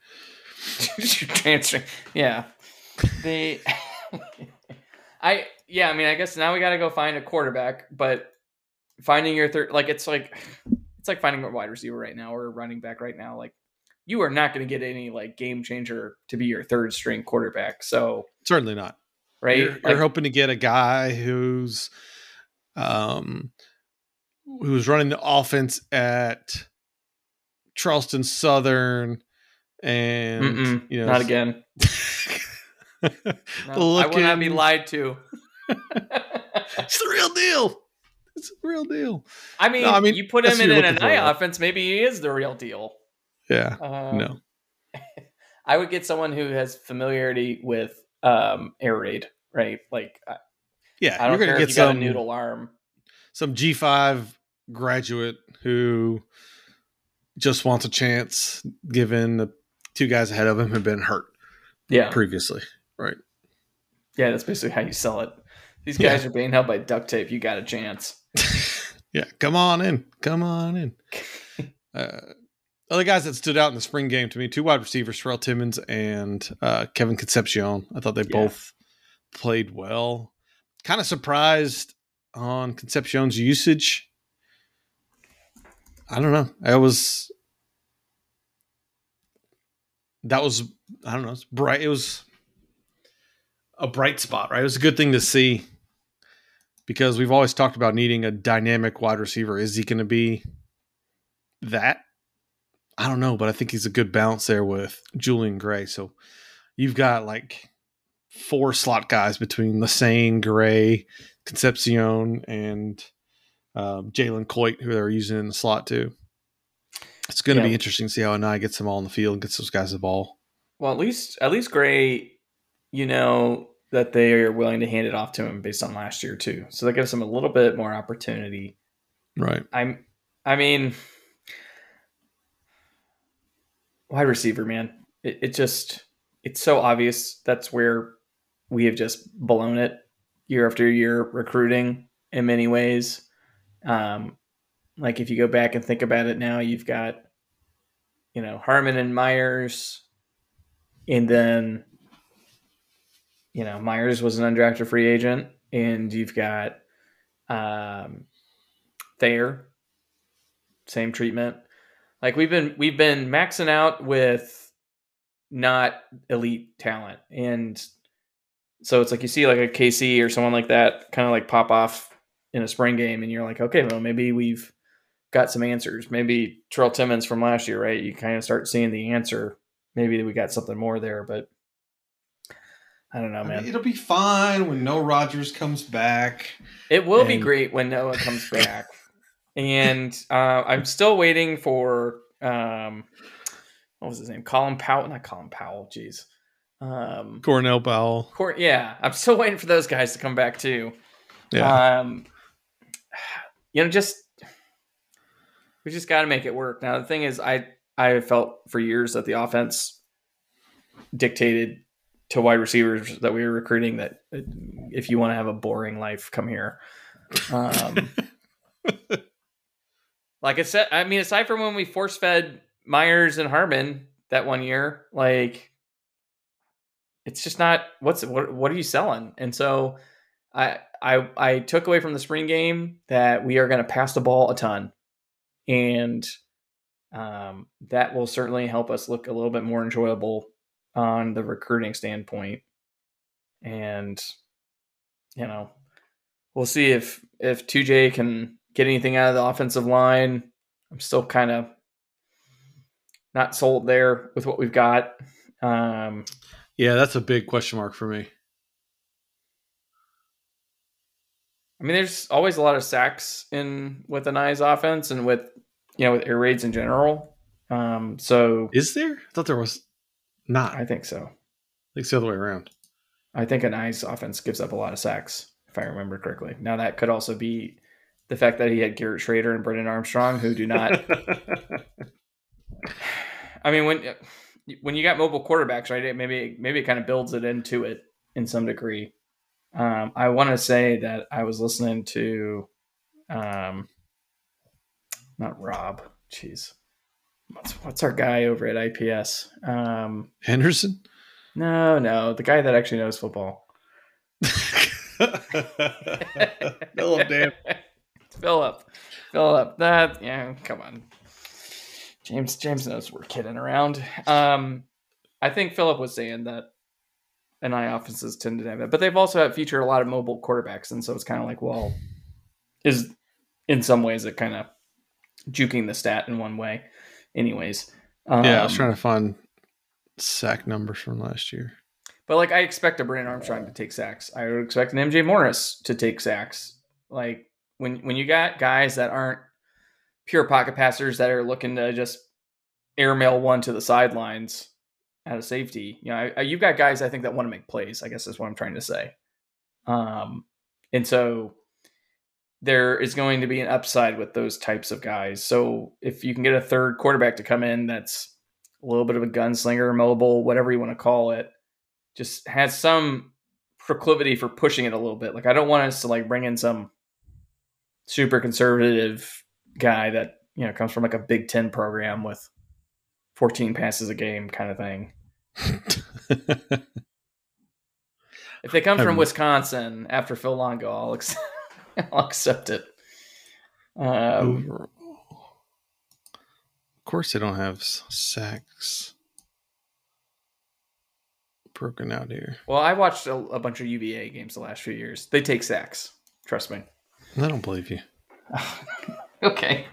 Transfer. Yeah. I guess now we got to go find a quarterback, but finding your third, like, it's like finding a wide receiver right now or a running back right now. Like, you are not going to get any like game changer to be your third string quarterback. So certainly not. Right. You're hoping to get a guy who's running the offense at Charleston Southern, and not again. I will not be lied to. It's the real deal. It's the real deal. I mean, you put him in an NIL offense, maybe he is the real deal. Yeah. No. I would get someone who has familiarity with air raid, right? Like. Yeah, you're going to get some noodle arm, some G5 graduate who just wants a chance, given the two guys ahead of him have been hurt. Yeah, previously, right? Yeah, that's basically how you sell it. These guys are being held by duct tape. You got a chance. Yeah, come on in. Other guys that stood out in the spring game to me: two wide receivers, Terrell Timmons and Kevin Concepcion. I thought they both played well. Kind of surprised on Concepcion's usage. I don't know. It was bright. It was a bright spot, right? It was a good thing to see because we've always talked about needing a dynamic wide receiver. Is he going to be that? I don't know, but I think he's a good balance there with Julian Gray. So you've got like four slot guys between Lassane, Gray, Concepcion, and Jalen Coit, who they're using in the slot too. It's going to be interesting to see how Anai gets them all in the field and gets those guys the ball. Well, at least Gray, that they are willing to hand it off to him based on last year too. So that gives him a little bit more opportunity. Right. I mean, wide receiver, man. It's so obvious. That's where we have just blown it year after year recruiting in many ways. Like if you go back and think about it now, you've got, Harmon and Myers, and then, Myers was an undrafted free agent, and you've got Thayer, same treatment. Like we've been maxing out with not elite talent. And so it's like you see like a KC or someone like that kind of like pop off in a spring game and you're like, okay, well, maybe we've got some answers. Maybe Terrell Timmons from last year, right? You kind of start seeing the answer. Maybe we got something more there, but I don't know, man. I mean, it'll be fine when Noah Rogers comes back. It will be great when Noah comes back. And I'm still waiting for what was his name? Colin Powell. Not Colin Powell. Jeez. Cornell Powell. Yeah, I'm still waiting for those guys to come back too. Yeah. You know, we just got to make it work. Now the thing is, I felt for years that the offense dictated to wide receivers that we were recruiting that if you want to have a boring life, come here. Like I said, I mean, aside from when we force fed Myers and Harmon that one year, like it's just not what are you selling? And so I took away from the spring game that we are going to pass the ball a ton, and that will certainly help us look a little bit more enjoyable on the recruiting standpoint. And, you know, we'll see if 2J can get anything out of the offensive line. I'm still kind of not sold there with what we've got. Yeah, that's a big question mark for me. I mean, there's always a lot of sacks with an I's offense and with air raids in general. So is there? I thought there was not. I think so. I think it's the other way around. I think an I's offense gives up a lot of sacks, if I remember correctly. Now that could also be the fact that he had Garrett Schrader and Brennan Armstrong, who do not. I mean, when you got mobile quarterbacks, right? Maybe it kind of builds it into it in some degree. I want to say that I was listening to, not Rob. Jeez, what's our guy over at IPS? Henderson? No, the guy that actually knows football. Philip, damn. Philip. That come on. James knows we're kidding around. I think Philip was saying that. And I offenses tend to have that, but they've also featured a lot of mobile quarterbacks. And so it's kind of like, well, is in some ways it kind of juking the stat in one way anyways. I was trying to find sack numbers from last year, but like, I expect a Brennan Armstrong to take sacks. I would expect an MJ Morris to take sacks. Like when you got guys that aren't pure pocket passers that are looking to just airmail one to the sidelines, out of safety, you know, you've got guys I think that want to make plays, I guess is what I'm trying to say. And so there is going to be an upside with those types of guys. So if you can get a third quarterback to come in, that's a little bit of a gunslinger, mobile, whatever you want to call it, just has some proclivity for pushing it a little bit. Like, I don't want us to like bring in some super conservative guy that, you know, comes from like a Big Ten program with 14 passes a game kind of thing. If they come from Wisconsin after Phil Longo, I'll accept it. Of course, they don't have sacks broken out here. Well, I watched a bunch of UVA games the last few years. They take sacks. Trust me. I don't believe you. Okay.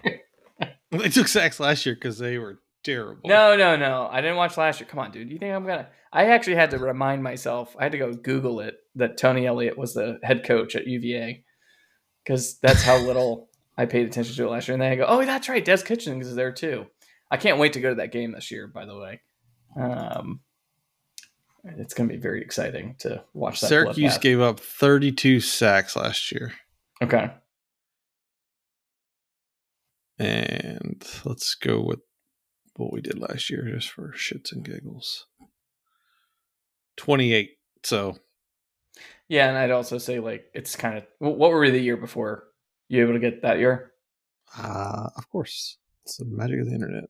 They took sacks last year because they were terrible. No. I didn't watch last year. Come on, dude. You think I'm going to... I actually had to remind myself. I had to go Google it, that Tony Elliott was the head coach at UVA, because that's how little I paid attention to it last year. And then I go, oh, that's right. Des Kitchens is there too. I can't wait to go to that game this year, by the way. It's going to be very exciting to watch that. Syracuse gave up 32 sacks last year. Okay. And let's go with what we did last year just for shits and giggles. 28. So yeah, and I'd also say, like, it's kind of, what were we the year before? You able to get that year? Of course. It's the magic of the internet.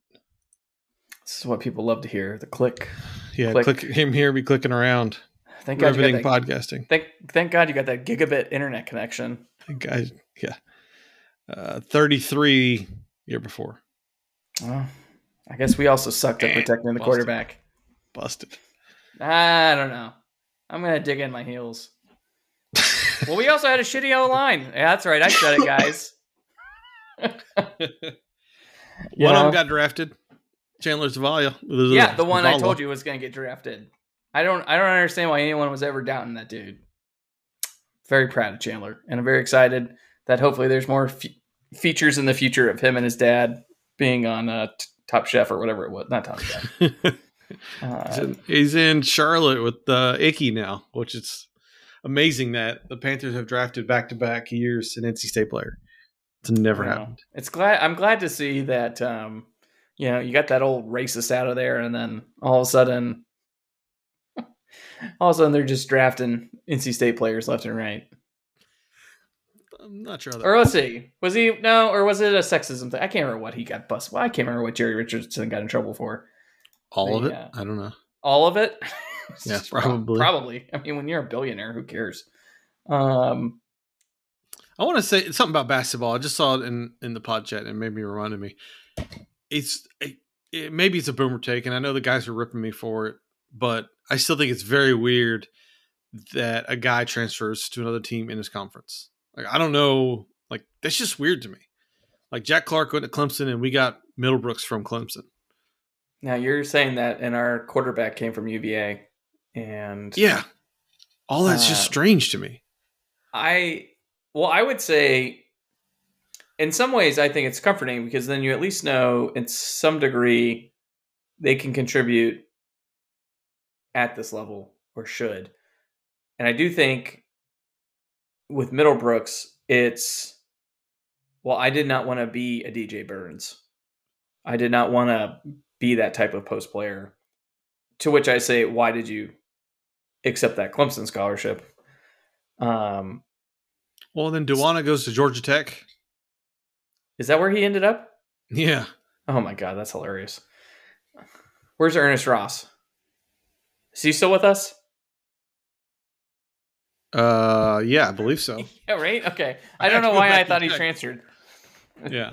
This is what people love to hear. The click. Yeah, click him here, be clicking around. Thank God you got that, podcasting. Thank God you got that gigabit internet connection. Thank God, yeah. 33 year before. Oh. I guess we also sucked at protecting the quarterback. Busted. I don't know. I'm going to dig in my heels. Well, we also had a shitty O-line. Yeah, that's right. I said it, guys. One of them got drafted. Chandler Zavala. Yeah, the one I told you was going to get drafted. I don't understand why anyone was ever doubting that dude. Very proud of Chandler, and I'm very excited that hopefully there's more features in the future of him and his dad being on Top Chef or whatever it was. Not Top Chef. He's in Charlotte with Icky now, which is amazing that the Panthers have drafted back-to-back years an NC State player. It's never happened. I'm glad to see that. You know, you got that old racist out of there, and then all of a sudden they're just drafting NC State players left and right. I'm not sure. Or let's see. Was it a sexism thing? I can't remember what he got busted. Well, I can't remember what Jerry Richardson got in trouble for. All of it? I don't know. All of it? Yeah, probably. I mean, when you're a billionaire, who cares? I want to say something about basketball. I just saw it in the pod chat and reminded me. Maybe it's a boomer take, and I know the guys are ripping me for it, but I still think it's very weird that a guy transfers to another team in his conference. Like, I don't know. Like, that's just weird to me. Like, Jack Clark went to Clemson, and we got Middlebrooks from Clemson. Now, you're saying that, and our quarterback came from UVA. And yeah, all that's just strange to me. I would say in some ways, I think it's comforting because then you at least know in some degree they can contribute at this level or should. And I do think with Middlebrooks, I did not want to be a DJ Burns. I did not want to be that type of post player, to which I say, why did you accept that Clemson scholarship? Well, then Duana goes to Georgia Tech. Is that where he ended up? Yeah. Oh, my God. That's hilarious. Where's Ernest Ross? Is he still with us? Yeah, I believe so. Yeah, right? Okay. I don't know why I thought he transferred. Yeah.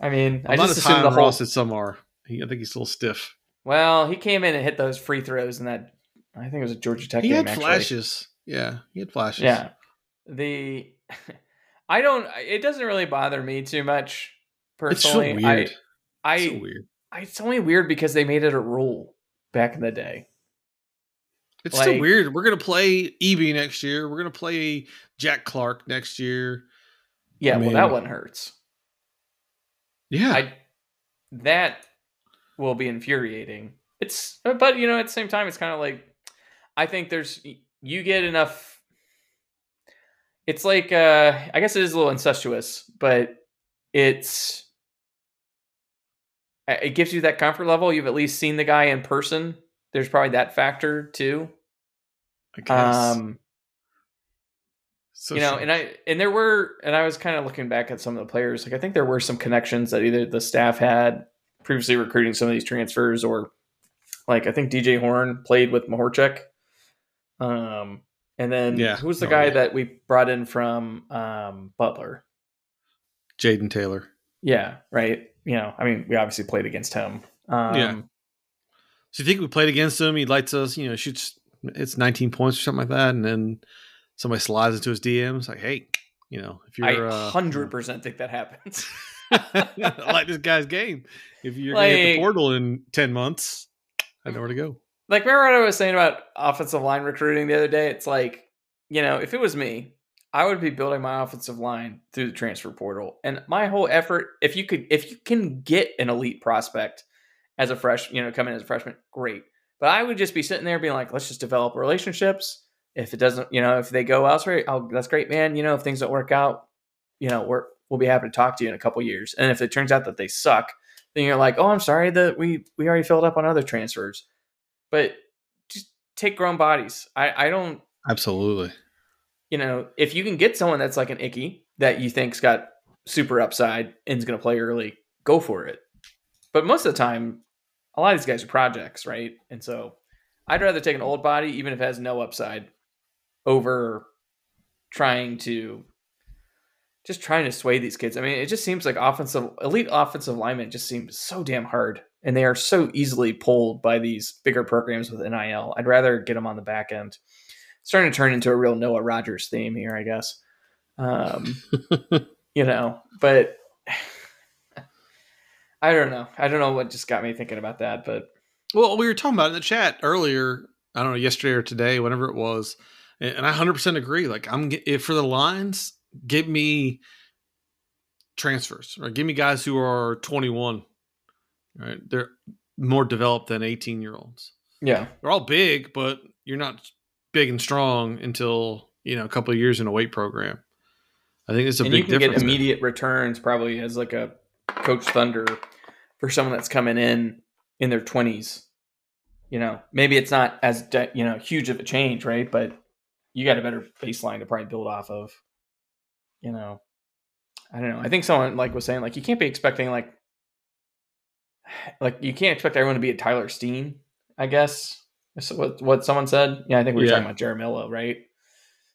I mean, I just assumed the whole... Ross at some are. I think he's a little stiff. Well, he came in and hit those free throws in that, I think it was a Georgia Tech game, actually. He had flashes. Yeah, he had flashes. Yeah. It doesn't really bother me too much, personally. It's so weird. It's only weird because they made it a rule back in the day. It's still weird. We're going to play Eby next year. We're going to play Jack Clark next year. Yeah, that one hurts. Yeah. That will be infuriating. But you know, at the same time, it's kind of like, I think you get enough. It's like, I guess it is a little incestuous, but it gives you that comfort level. You've at least seen the guy in person. There's probably that factor too. I guess. So you know, I was kind of looking back at some of the players. Like, I think there were some connections that either the staff had previously recruiting some of these transfers, or like, I think DJ Horn played with Mahorchek. And then who's the guy that we brought in from Butler? Jaden Taylor. Yeah, right. You know, I mean, we obviously played against him. So you think we played against him? He lights us, you know, shoots. It's 19 points or something like that. And then somebody slides into his DMs like, hey, you know, if you're... I 100% think that happens. Like this guy's game. If you're going to hit the portal in 10 months, I know where to go. Like, remember what I was saying about offensive line recruiting the other day? It's like, you know, if it was me, I would be building my offensive line through the transfer portal. And my whole effort, if you can get an elite prospect as a freshman, you know, come in as a freshman, great. But I would just be sitting there being like, let's just develop relationships. If it doesn't, you know, if they go elsewhere, that's great, man. You know, if things don't work out, you know, we'll be happy to talk to you in a couple years. And if it turns out that they suck, then you're like, oh, I'm sorry that we already filled up on other transfers. But just take grown bodies. I don't. Absolutely. You know, if you can get someone that's like an Icky that you think's got super upside and is going to play early, go for it. But most of the time, a lot of these guys are projects, right? And so I'd rather take an old body, even if it has no upside, over trying to sway these kids. I mean, it just seems like elite offensive linemen just seem so damn hard. And they are so easily pulled by these bigger programs with NIL. I'd rather get them on the back end. It's starting to turn into a real Noah Rogers theme here, I guess. You know, but I don't know. I don't know what just got me thinking about that. But well, we were talking about in the chat earlier I don't know, yesterday or today, whatever it was. And I 100% agree. Like, if for the lines, give me transfers, or give me guys who are 21, right? They're more developed than 18-year-olds. Yeah. They're all big, but you're not big and strong until, you know, a couple of years in a weight program. I think it's a big difference. And you can get immediate returns probably as like a Coach Thunder for someone that's coming in their 20s. You know, maybe it's not as, you know, huge of a change, right? But you got a better baseline to probably build off of, you know. I don't know. I think someone like was saying, like, you can't be expecting like you can't expect everyone to be a Tyler Steen, I guess. So what someone said. Yeah, I think we were talking about Jaramillo, right?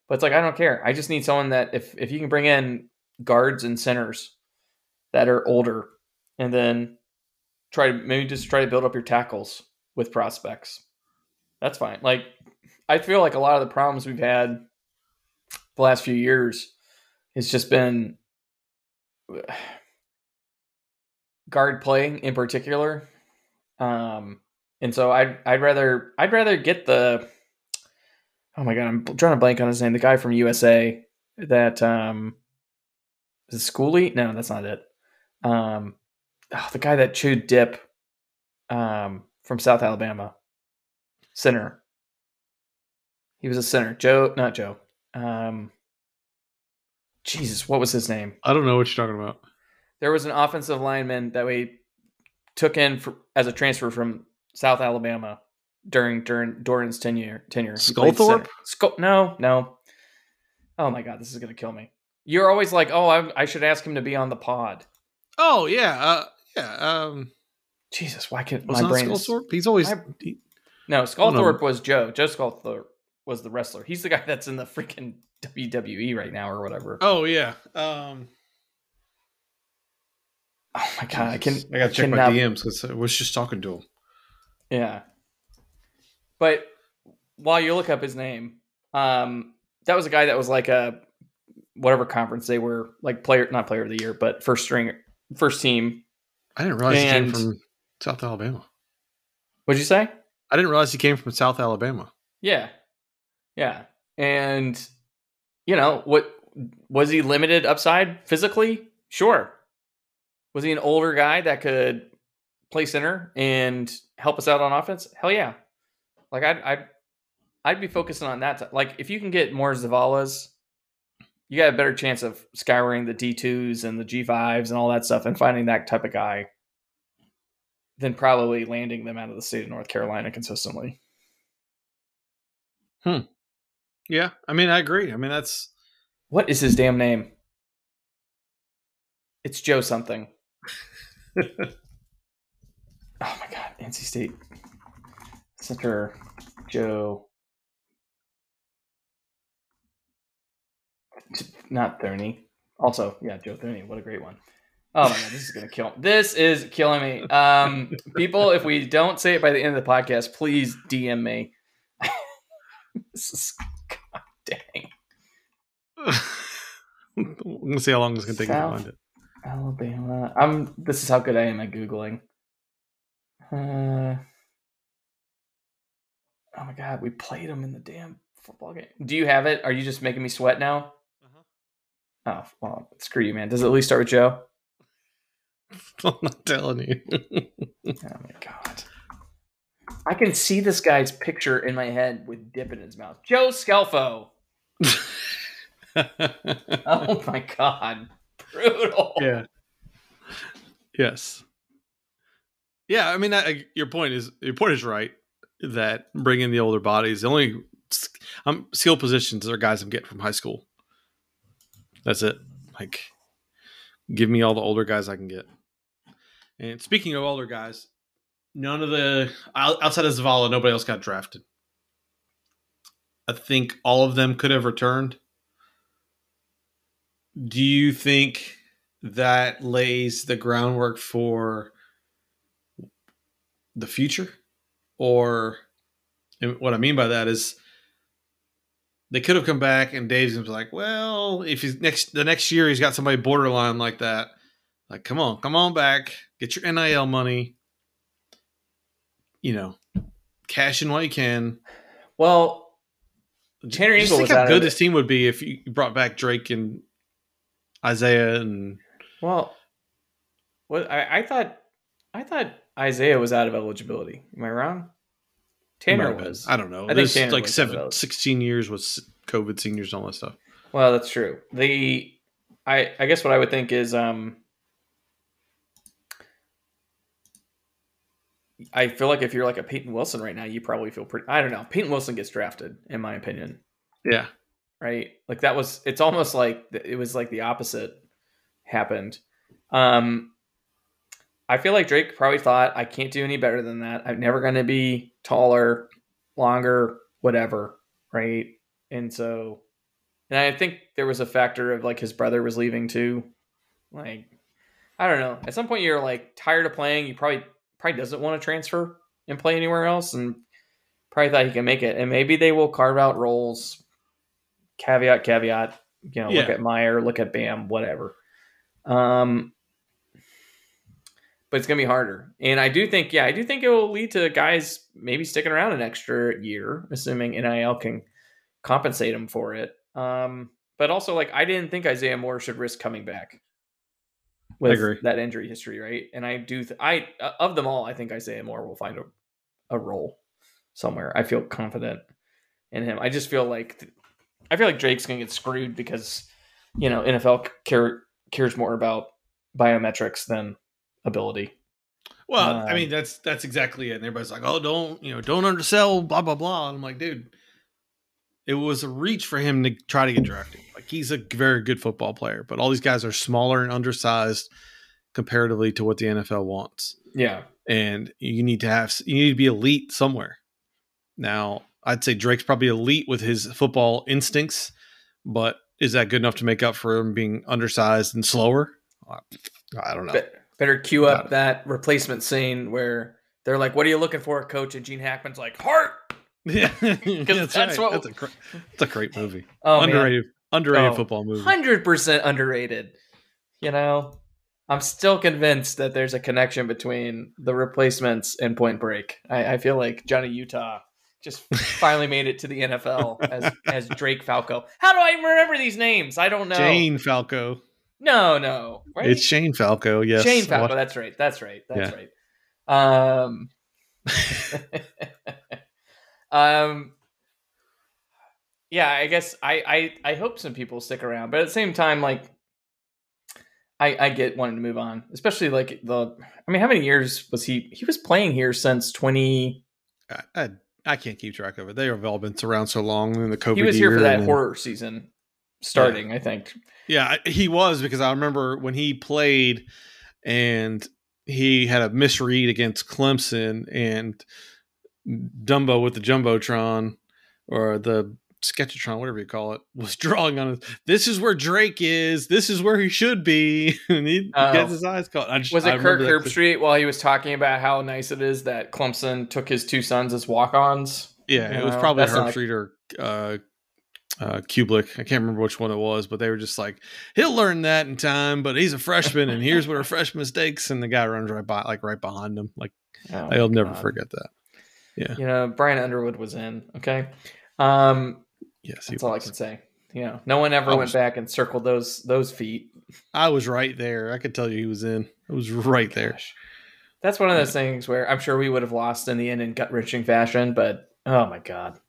But it's like, I don't care. I just need someone that if you can bring in guards and centers that are older, and then try to build up your tackles with prospects, that's fine. Like, I feel like a lot of the problems we've had the last few years, it's just been guard play in particular. And so I'd rather get the, oh my God, I'm trying to blank on his name. The guy from USA that, is it Schooley? No, that's not it. The guy that chewed dip, from South Alabama, center. He was a center. Not Joe. Jesus, what was his name? I don't know what you're talking about. There was an offensive lineman that we took in as a transfer from South Alabama during Doran's tenure. Sculthorpe? No. Oh, my God. This is going to kill me. You're always like, oh, I should ask him to be on the pod. Oh, yeah. Jesus, why can't my brain... Sculthorpe? He's always... No, Sculthorpe was Joe. Joe Sculthorpe was the wrestler. He's the guy that's in the freaking... WWE right now or whatever. Oh yeah. Oh my God, I gotta check my DMs because I was just talking to him. Yeah. But while you look up his name, that was a guy that was like a whatever conference they were, like not player of the year, but first team. I didn't realize he came from South Alabama. What'd you say? I didn't realize he came from South Alabama. Yeah. Yeah. And you know, what was he limited upside physically? Sure. Was he an older guy that could play center and help us out on offense? Hell yeah. Like I'd be focusing on that. Like if you can get more Zavalas, you got a better chance of scouring the D2s and the G5s and all that stuff and finding that type of guy than probably landing them out of the state of North Carolina consistently. Yeah, I mean, I agree. I mean, that's... What is his damn name? It's Joe something. Oh, my God. NC State. Center Joe. Not Thurney. Also, yeah, Joe Thurney. What a great one. Oh, my God. This is going to kill me. This is killing me. People, if we don't say it by the end of the podcast, please DM me. This is... Dang. I'm gonna see how long it's gonna take to find it. Alabama. This is how good I am at Googling. Oh my God, we played them in the damn football game. Do you have it? Are you just making me sweat now? Uh-huh. Oh well, screw you, man. Does it at least start with Joe? I'm not telling you. Oh my God. I can see this guy's picture in my head with dip in his mouth. Joe Scalfo. Oh my God. Brutal. Yeah. Yes. Yeah. I mean, your point is right that bring in the older bodies. The only skill positions are guys I'm getting from high school. That's it. Like, give me all the older guys I can get. And speaking of older guys, none of the outside of Zavala, nobody else got drafted. I think all of them could have returned. Do you think that lays the groundwork for the future? Or what I mean by that is they could have come back and Dave's gonna be like, well, if he's the next year he's got somebody borderline like that, like come on back, get your NIL money, you know, cash in while you can, Well, Tanner Engel was out of it. Just think how good this team would be if you brought back Drake and Isaiah and. Well, what I thought Isaiah was out of eligibility. Am I wrong? Tanner was. I don't know. I think Tanner like 16 years with COVID seniors and all that stuff. Well, that's true. I guess what I would think is I feel like if you're like a Peyton Wilson right now, you probably feel pretty. I don't know. Peyton Wilson gets drafted, in my opinion. Yeah. Right. Like that was. It's almost like it was like the opposite happened. I feel like Drake probably thought, I can't do any better than that. I'm never going to be taller, longer, whatever, right? And so, and I think there was a factor of like his brother was leaving too. Like, I don't know. At some point, you're like tired of playing. You probably doesn't want to transfer and play anywhere else, and probably thought he can make it. And maybe they will carve out roles. Caveat. You know, yeah. Look at Meyer, look at Bam, whatever. But it's going to be harder. And I do think it will lead to guys maybe sticking around an extra year, assuming NIL can compensate them for it. But also, like, I didn't think Isaiah Moore should risk coming back with that injury history, right? And I do, of them all, I think Isaiah Moore will find a role somewhere. I feel confident in him. I just feel like, Drake's going to get screwed because, you know, NFL cares more about biometrics than ability. Well, I mean that's exactly it. And everybody's like, "Oh, don't undersell blah blah blah." And I'm like, "Dude, it was a reach for him to try to get drafted. Like he's a very good football player, but all these guys are smaller and undersized comparatively to what the NFL wants." Yeah. And you need to be elite somewhere. Now, I'd say Drake's probably elite with his football instincts, but is that good enough to make up for him being undersized and slower? I don't know. Better cue up that replacement scene where they're like, "What are you looking for, coach?" And Gene Hackman's like, "Heart." Yeah, that's right. That's a great movie. Oh, underrated football movie. 100% underrated. You know, I'm still convinced that there's a connection between The Replacements and Point Break. I feel like Johnny Utah just finally made it to the NFL as Drake Falco. How do I remember these names? I don't know. Jane Falco. No. Right? It's Shane Falco, yes. Shane Falco, that's right. Yeah, I guess I hope some people stick around, but at the same time, like, I get wanting to move on. Especially, like, how many years was he was playing here since 20... I can't keep track of it. They have all been around so long in the COVID year. He was here for that horror season. Starting, yeah. I think. Yeah, he was, because I remember when he played and he had a misread against Clemson and Dumbo with the Jumbotron or the Sketchatron, whatever you call it, was drawing on it. This is where Drake is. This is where he should be. And he gets his eyes caught. Was it Kirk Herbstreit while he was talking about how nice it is that Clemson took his two sons as walk-ons? Yeah, it was probably Herbstreit or Kublik. I can't remember which one it was, but they were just like, he'll learn that in time, but he's a freshman and here's what a freshman's takes. And the guy runs right behind him. Like, I'll never forget that. Yeah. You know, Brian Underwood was in. Okay. Yes. That's all I can say. You know, no one ever went back and circled those feet. I was right there. I could tell you he was in. I was right there. Gosh. That's one of those things where I'm sure we would have lost in the end in gut-wrenching fashion, but oh my God.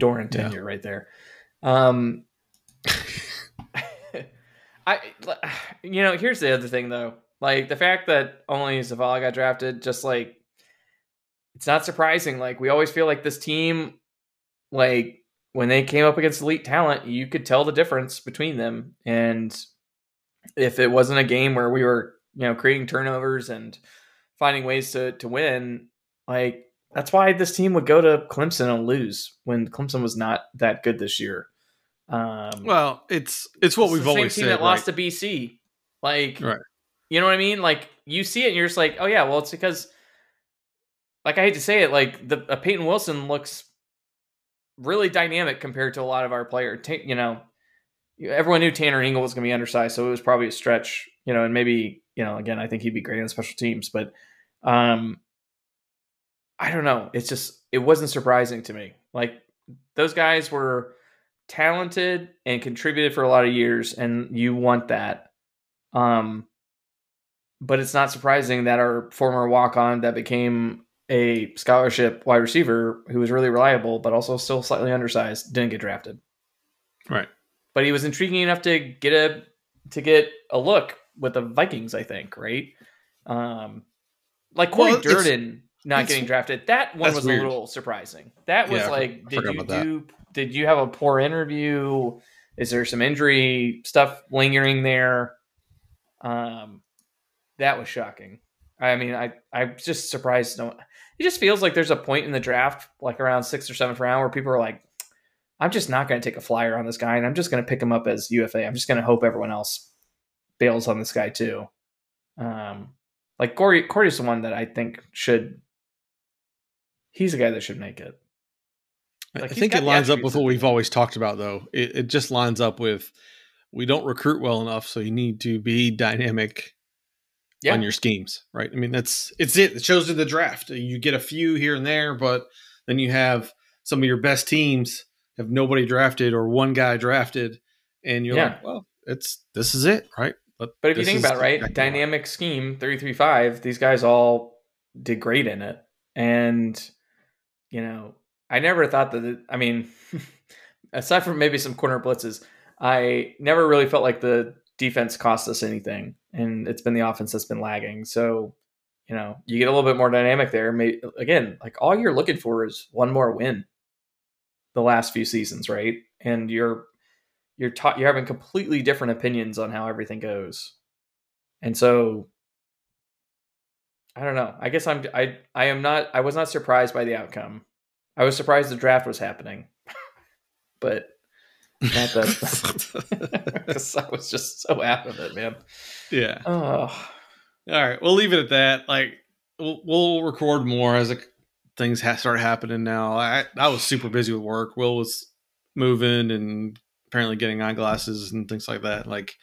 Doran tenure right there. Here's the other thing though. Like the fact that only Zavala got drafted, just like it's not surprising. Like we always feel like this team, like when they came up against elite talent, you could tell the difference between them. And if it wasn't a game where we were, you know, creating turnovers and finding ways to win, like that's why this team would go to Clemson and lose when Clemson was not that good this year. Well, it's what we've always said. Same team that lost to BC, like, right. You know what I mean? Like you see it, and you're just like, oh yeah. Well, it's because, like, I hate to say it, like a Peyton Wilson looks really dynamic compared to a lot of our players. You know, everyone knew Tanner Engel was going to be undersized, so it was probably a stretch. You know, and maybe, you know, again, I think he'd be great on special teams, but I don't know. It's just, it wasn't surprising to me. Like, those guys were talented and contributed for a lot of years, and you want that. But it's not surprising that our former walk-on that became a scholarship wide receiver who was really reliable, but also still slightly undersized, didn't get drafted. Right. But he was intriguing enough to get a look with the Vikings, I think. Right. Like Corey Durden not getting drafted. That one was weird. A little surprising. That was like, did you have a poor interview? Is there some injury stuff lingering there? That was shocking. I mean, I'm just surprised. It just feels like there's a point in the draft, like around 6th or 7th round, where people are like, I'm just not going to take a flyer on this guy, and I'm just going to pick him up as UFA. I'm just going to hope everyone else bails on this guy too. Like Corey's the one that I think should. He's the guy that should make it. Like, I think it lines up with what we've always talked about, though. It just lines up with, we don't recruit well enough, so you need to be dynamic on your schemes, right? I mean, that's it. It shows in the draft. You get a few here and there, but then you have some of your best teams have nobody drafted or one guy drafted, and you're like, well, this is it, right? But if you think about it, right, dynamic scheme, 3-3-5, these guys all did great in it. And, you know, I never thought that, I mean, aside from maybe some corner blitzes, I never really felt like the defense cost us anything. And it's been the offense that's been lagging. So, you know, you get a little bit more dynamic there. Maybe, again, like, all you're looking for is one more win the last few seasons, right? And you're having completely different opinions on how everything goes. And so I don't know. I guess I was not surprised by the outcome. I was surprised the draft was happening. But not that, because I was just so out of it, man. Yeah. Oh. All right, we'll leave it at that. Like, we'll record more as things start happening now. I was super busy with work. Will was moving and apparently getting eyeglasses and things like that. Like,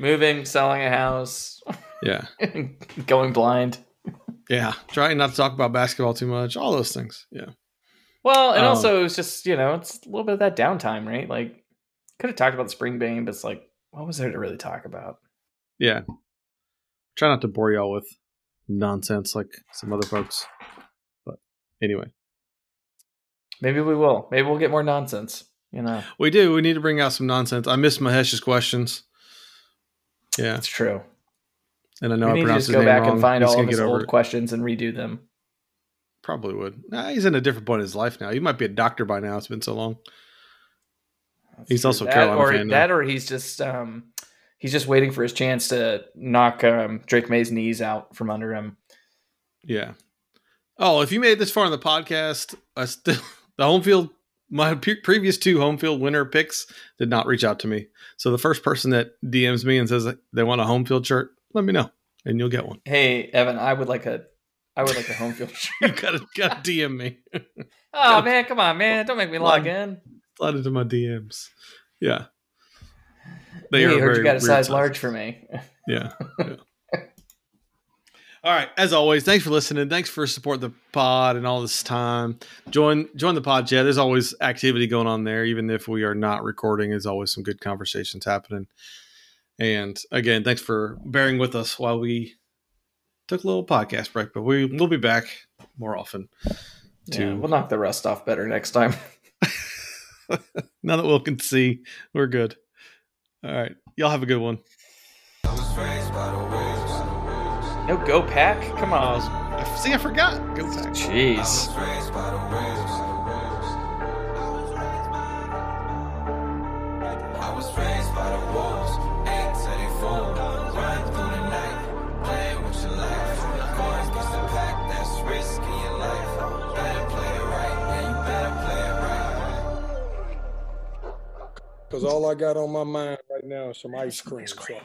moving, selling a house. Yeah. Going blind. Yeah. Trying not to talk about basketball too much. All those things. Yeah. Well, and also it's just, you know, it's a little bit of that downtime, right? Like, could have talked about the spring game, but it's like, what was there to really talk about? Yeah. Try not to bore y'all with nonsense like some other folks. But anyway. Maybe we will. Maybe we'll get more nonsense. You know, we do. We need to bring out some nonsense. I miss Mahesh's questions. Yeah, it's true. And I know I pronounced his name wrong. We need to just go back and find all of his old questions and redo them. Probably would. Nah, he's in a different point in his life now. He might be a doctor by now. It's been so long. He's also a Carolina fan. That, or he's just waiting for his chance to knock Drake May's knees out from under him. Yeah. Oh, if you made it this far in the podcast, the home field. My previous two home field winner picks did not reach out to me. So the first person that DMs me and says they want a home field shirt, let me know and you'll get one. Hey, Evan, I would like a home field shirt. You gotta DM me. Oh man, come on, man. Don't make me log in. Slide into my DMs. Yeah. They are heard you got a size large for me. Yeah. All right. As always, thanks for listening. Thanks for supporting the pod and all this time. Join the pod chat. There's always activity going on there. Even if we are not recording, there's always some good conversations happening. And again, thanks for bearing with us while we took a little podcast break, but we'll be back more often. We'll knock the rust off better next time. Now that Will can see, we're good. All right. Y'all have a good one. No Go Pack? Come on. I forgot. Go Pack. Jeez. Because all I got on my mind right now is some ice cream.